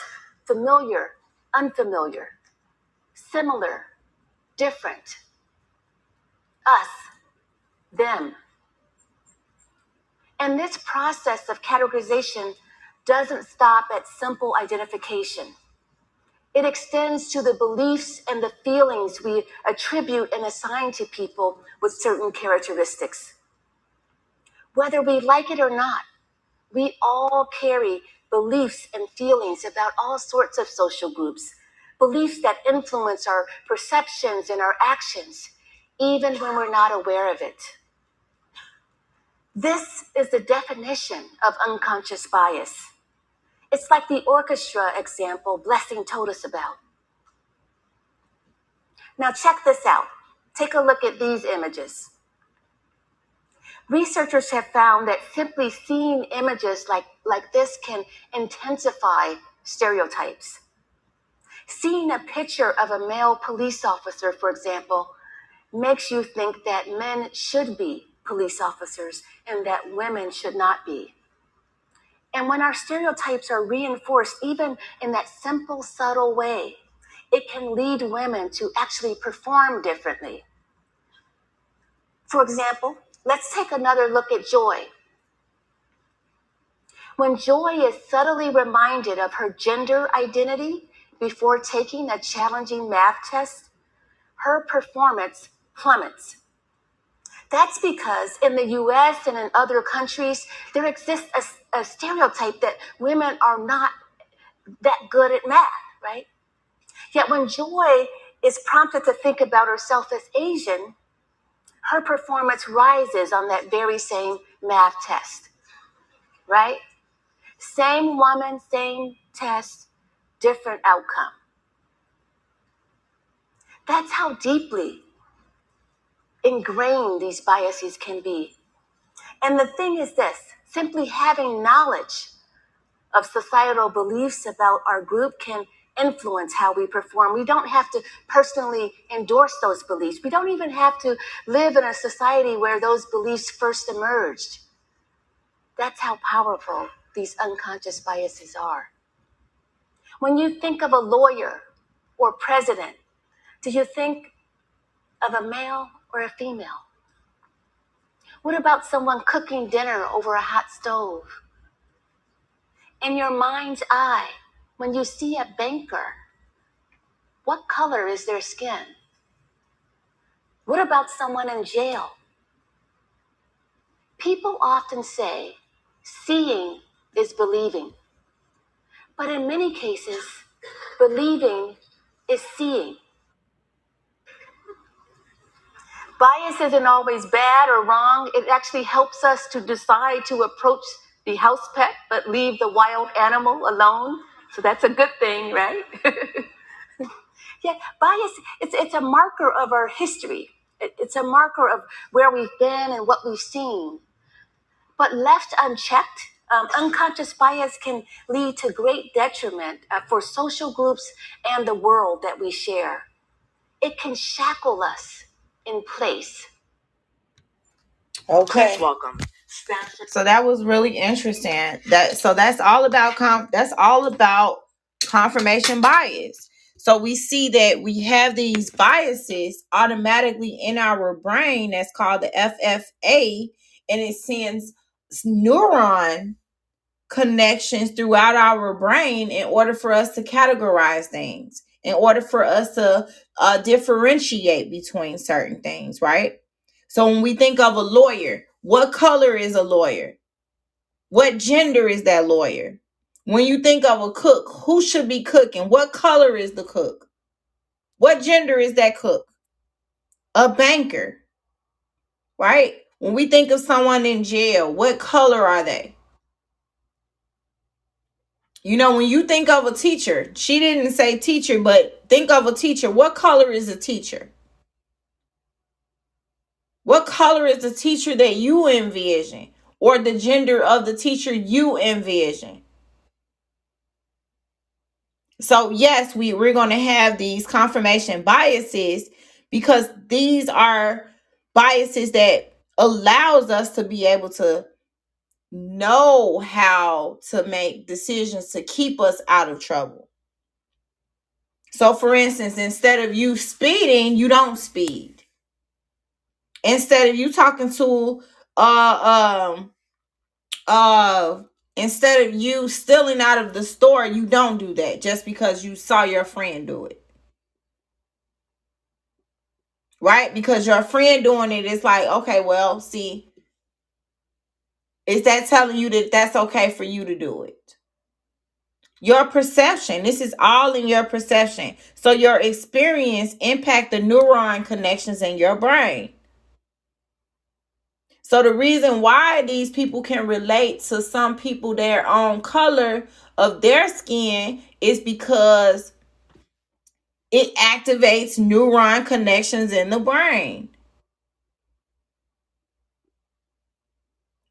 familiar, unfamiliar, similar, different, us, them. And this process of categorization doesn't stop at simple identification. It extends to the beliefs and the feelings we attribute and assign to people with certain characteristics. Whether we like it or not, we all carry beliefs and feelings about all sorts of social groups, beliefs that influence our perceptions and our actions, even when we're not aware of it. This is the definition of unconscious bias. It's like the orchestra example Blessing told us about. Now check this out. Take a look at these images. Researchers have found that simply seeing images like this can intensify stereotypes. Seeing a picture of a male police officer, for example, makes you think that men should be police officers and that women should not be. And when our stereotypes are reinforced, even in that simple, subtle way, it can lead women to actually perform differently. For example, let's take another look at Joy. When Joy is subtly reminded of her gender identity before taking a challenging math test, her performance plummets. That's because in the US and in other countries, there exists a stereotype that women are not that good at math, right? Yet when Joy is prompted to think about herself as Asian, her performance rises on that very same math test, right? Same woman, same test, different outcome. That's how deeply ingrained these biases can be. And the thing is this, simply having knowledge of societal beliefs about our group can influence how we perform. We don't have to personally endorse those beliefs. We don't even have to live in a society where those beliefs first emerged. That's how powerful these unconscious biases are. When you think of a lawyer or president, do you think of a male or a female? What about someone cooking dinner over a hot stove? In your mind's eye, when you see a banker, what color is their skin? What about someone in jail? People often say, seeing is believing. But in many cases, believing is seeing. Bias isn't always bad or wrong. It actually helps us to decide to approach the house pet, but leave the wild animal alone. So that's a good thing, right? Yeah, bias, it's a marker of our history. It's a marker of where we've been and what we've seen. But left unchecked, unconscious bias can lead to great detriment for social groups and the world that we share. It can shackle us in place. Okay. Please welcome. So that was really interesting. That's all about confirmation bias. So we see that we have these biases automatically in our brain. That's called the FFA, and it sends neuron connections throughout our brain in order for us to categorize things, in order for us to differentiate between certain things, right? So when we think of a lawyer, what color is a lawyer? What gender is that lawyer? When you think of a cook, who should be cooking? What color is the cook? What gender is that cook? A banker, right? When we think of someone in jail, what color are they? You know, when you think of a teacher, she didn't say teacher, but think of a teacher. What color is a teacher? What color is the teacher that you envision, or the gender of the teacher you envision? So yes, we're going to have these confirmation biases, because these are biases that allows us to be able to know how to make decisions to keep us out of trouble. So for instance, instead of you speeding, you don't speed. Instead of you stealing out of the store, you don't do that just because you saw your friend do it, right? Because your friend doing it is like, okay, well, see, is that telling you that that's okay for you to do it? Your perception, this is all in your perception. So your experience impacts the neuron connections in your brain. So the reason why these people can relate to some people their own color of their skin is because it activates neuron connections in the brain.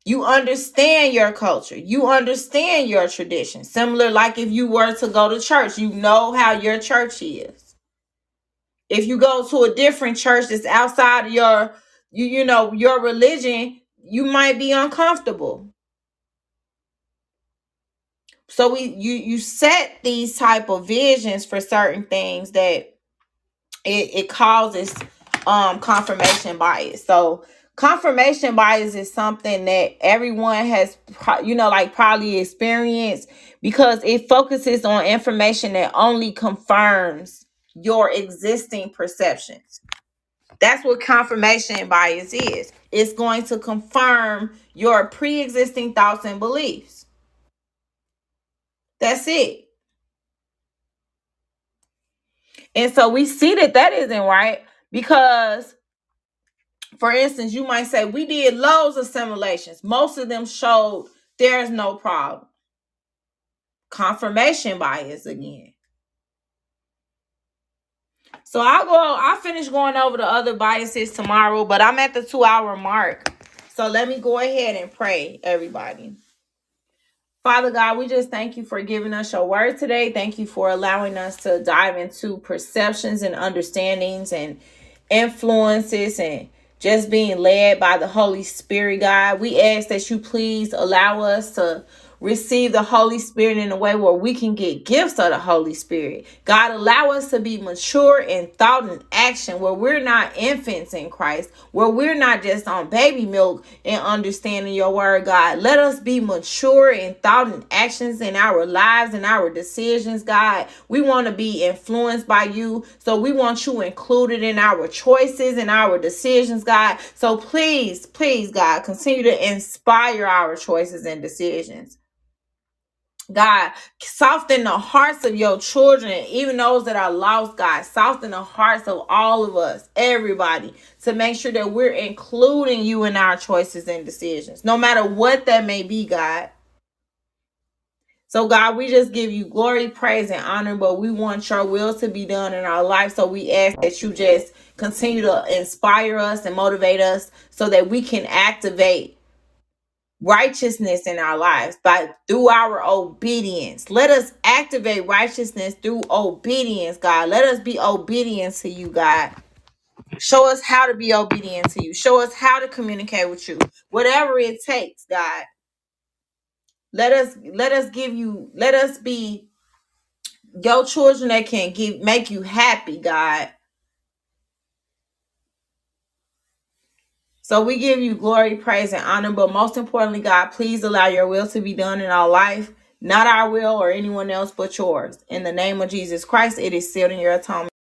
You understand your culture. You understand your tradition. Similar, like if you were to go to church, you know how your church is. If you go to a different church that's outside of your, you know, your religion, you might be uncomfortable. So you set these type of visions for certain things that it causes confirmation bias. So confirmation bias is something that everyone has, probably experienced, because it focuses on information that only confirms your existing perceptions. That's what confirmation bias is. It's going to confirm your pre-existing thoughts and beliefs. That's it. And so we see that isn't right because, for instance, you might say, we did loads of simulations. Most of them showed there's no problem. Confirmation bias again. So I'll finish going over the other biases tomorrow, but I'm at the 2-hour mark. So let me go ahead and pray, everybody. Father God, we just thank you for giving us your word today. Thank you for allowing us to dive into perceptions and understandings and influences and just being led by the Holy Spirit, God. We ask that you please allow us to receive the Holy Spirit in a way where we can get gifts of the Holy Spirit. God, allow us to be mature in thought and action, where we're not infants in Christ, where we're not just on baby milk and understanding your word, God. Let us be mature in thought and actions in our lives and our decisions, God. We want to be influenced by you, so we want you included in our choices and our decisions, God. So please, God, continue to inspire our choices and decisions. God, soften the hearts of your children, even those that are lost, God. Soften the hearts of all of us, everybody, to make sure that we're including you in our choices and decisions, no matter what that may be, God. So, God, we just give you glory, praise, and honor, but we want your will to be done in our life. So we ask that you just continue to inspire us and motivate us so that we can activate righteousness in our lives through our obedience. Let us activate righteousness through obedience, God. Let us be obedient to you, God. Show us how to be obedient to you. Show us how to communicate with you. Whatever it takes, God. Let us be your children that can make you happy, God. So we give you glory, praise, and honor. But most importantly, God, please allow your will to be done in our life. Not our will or anyone else but yours. In the name of Jesus Christ, it is sealed in your atonement.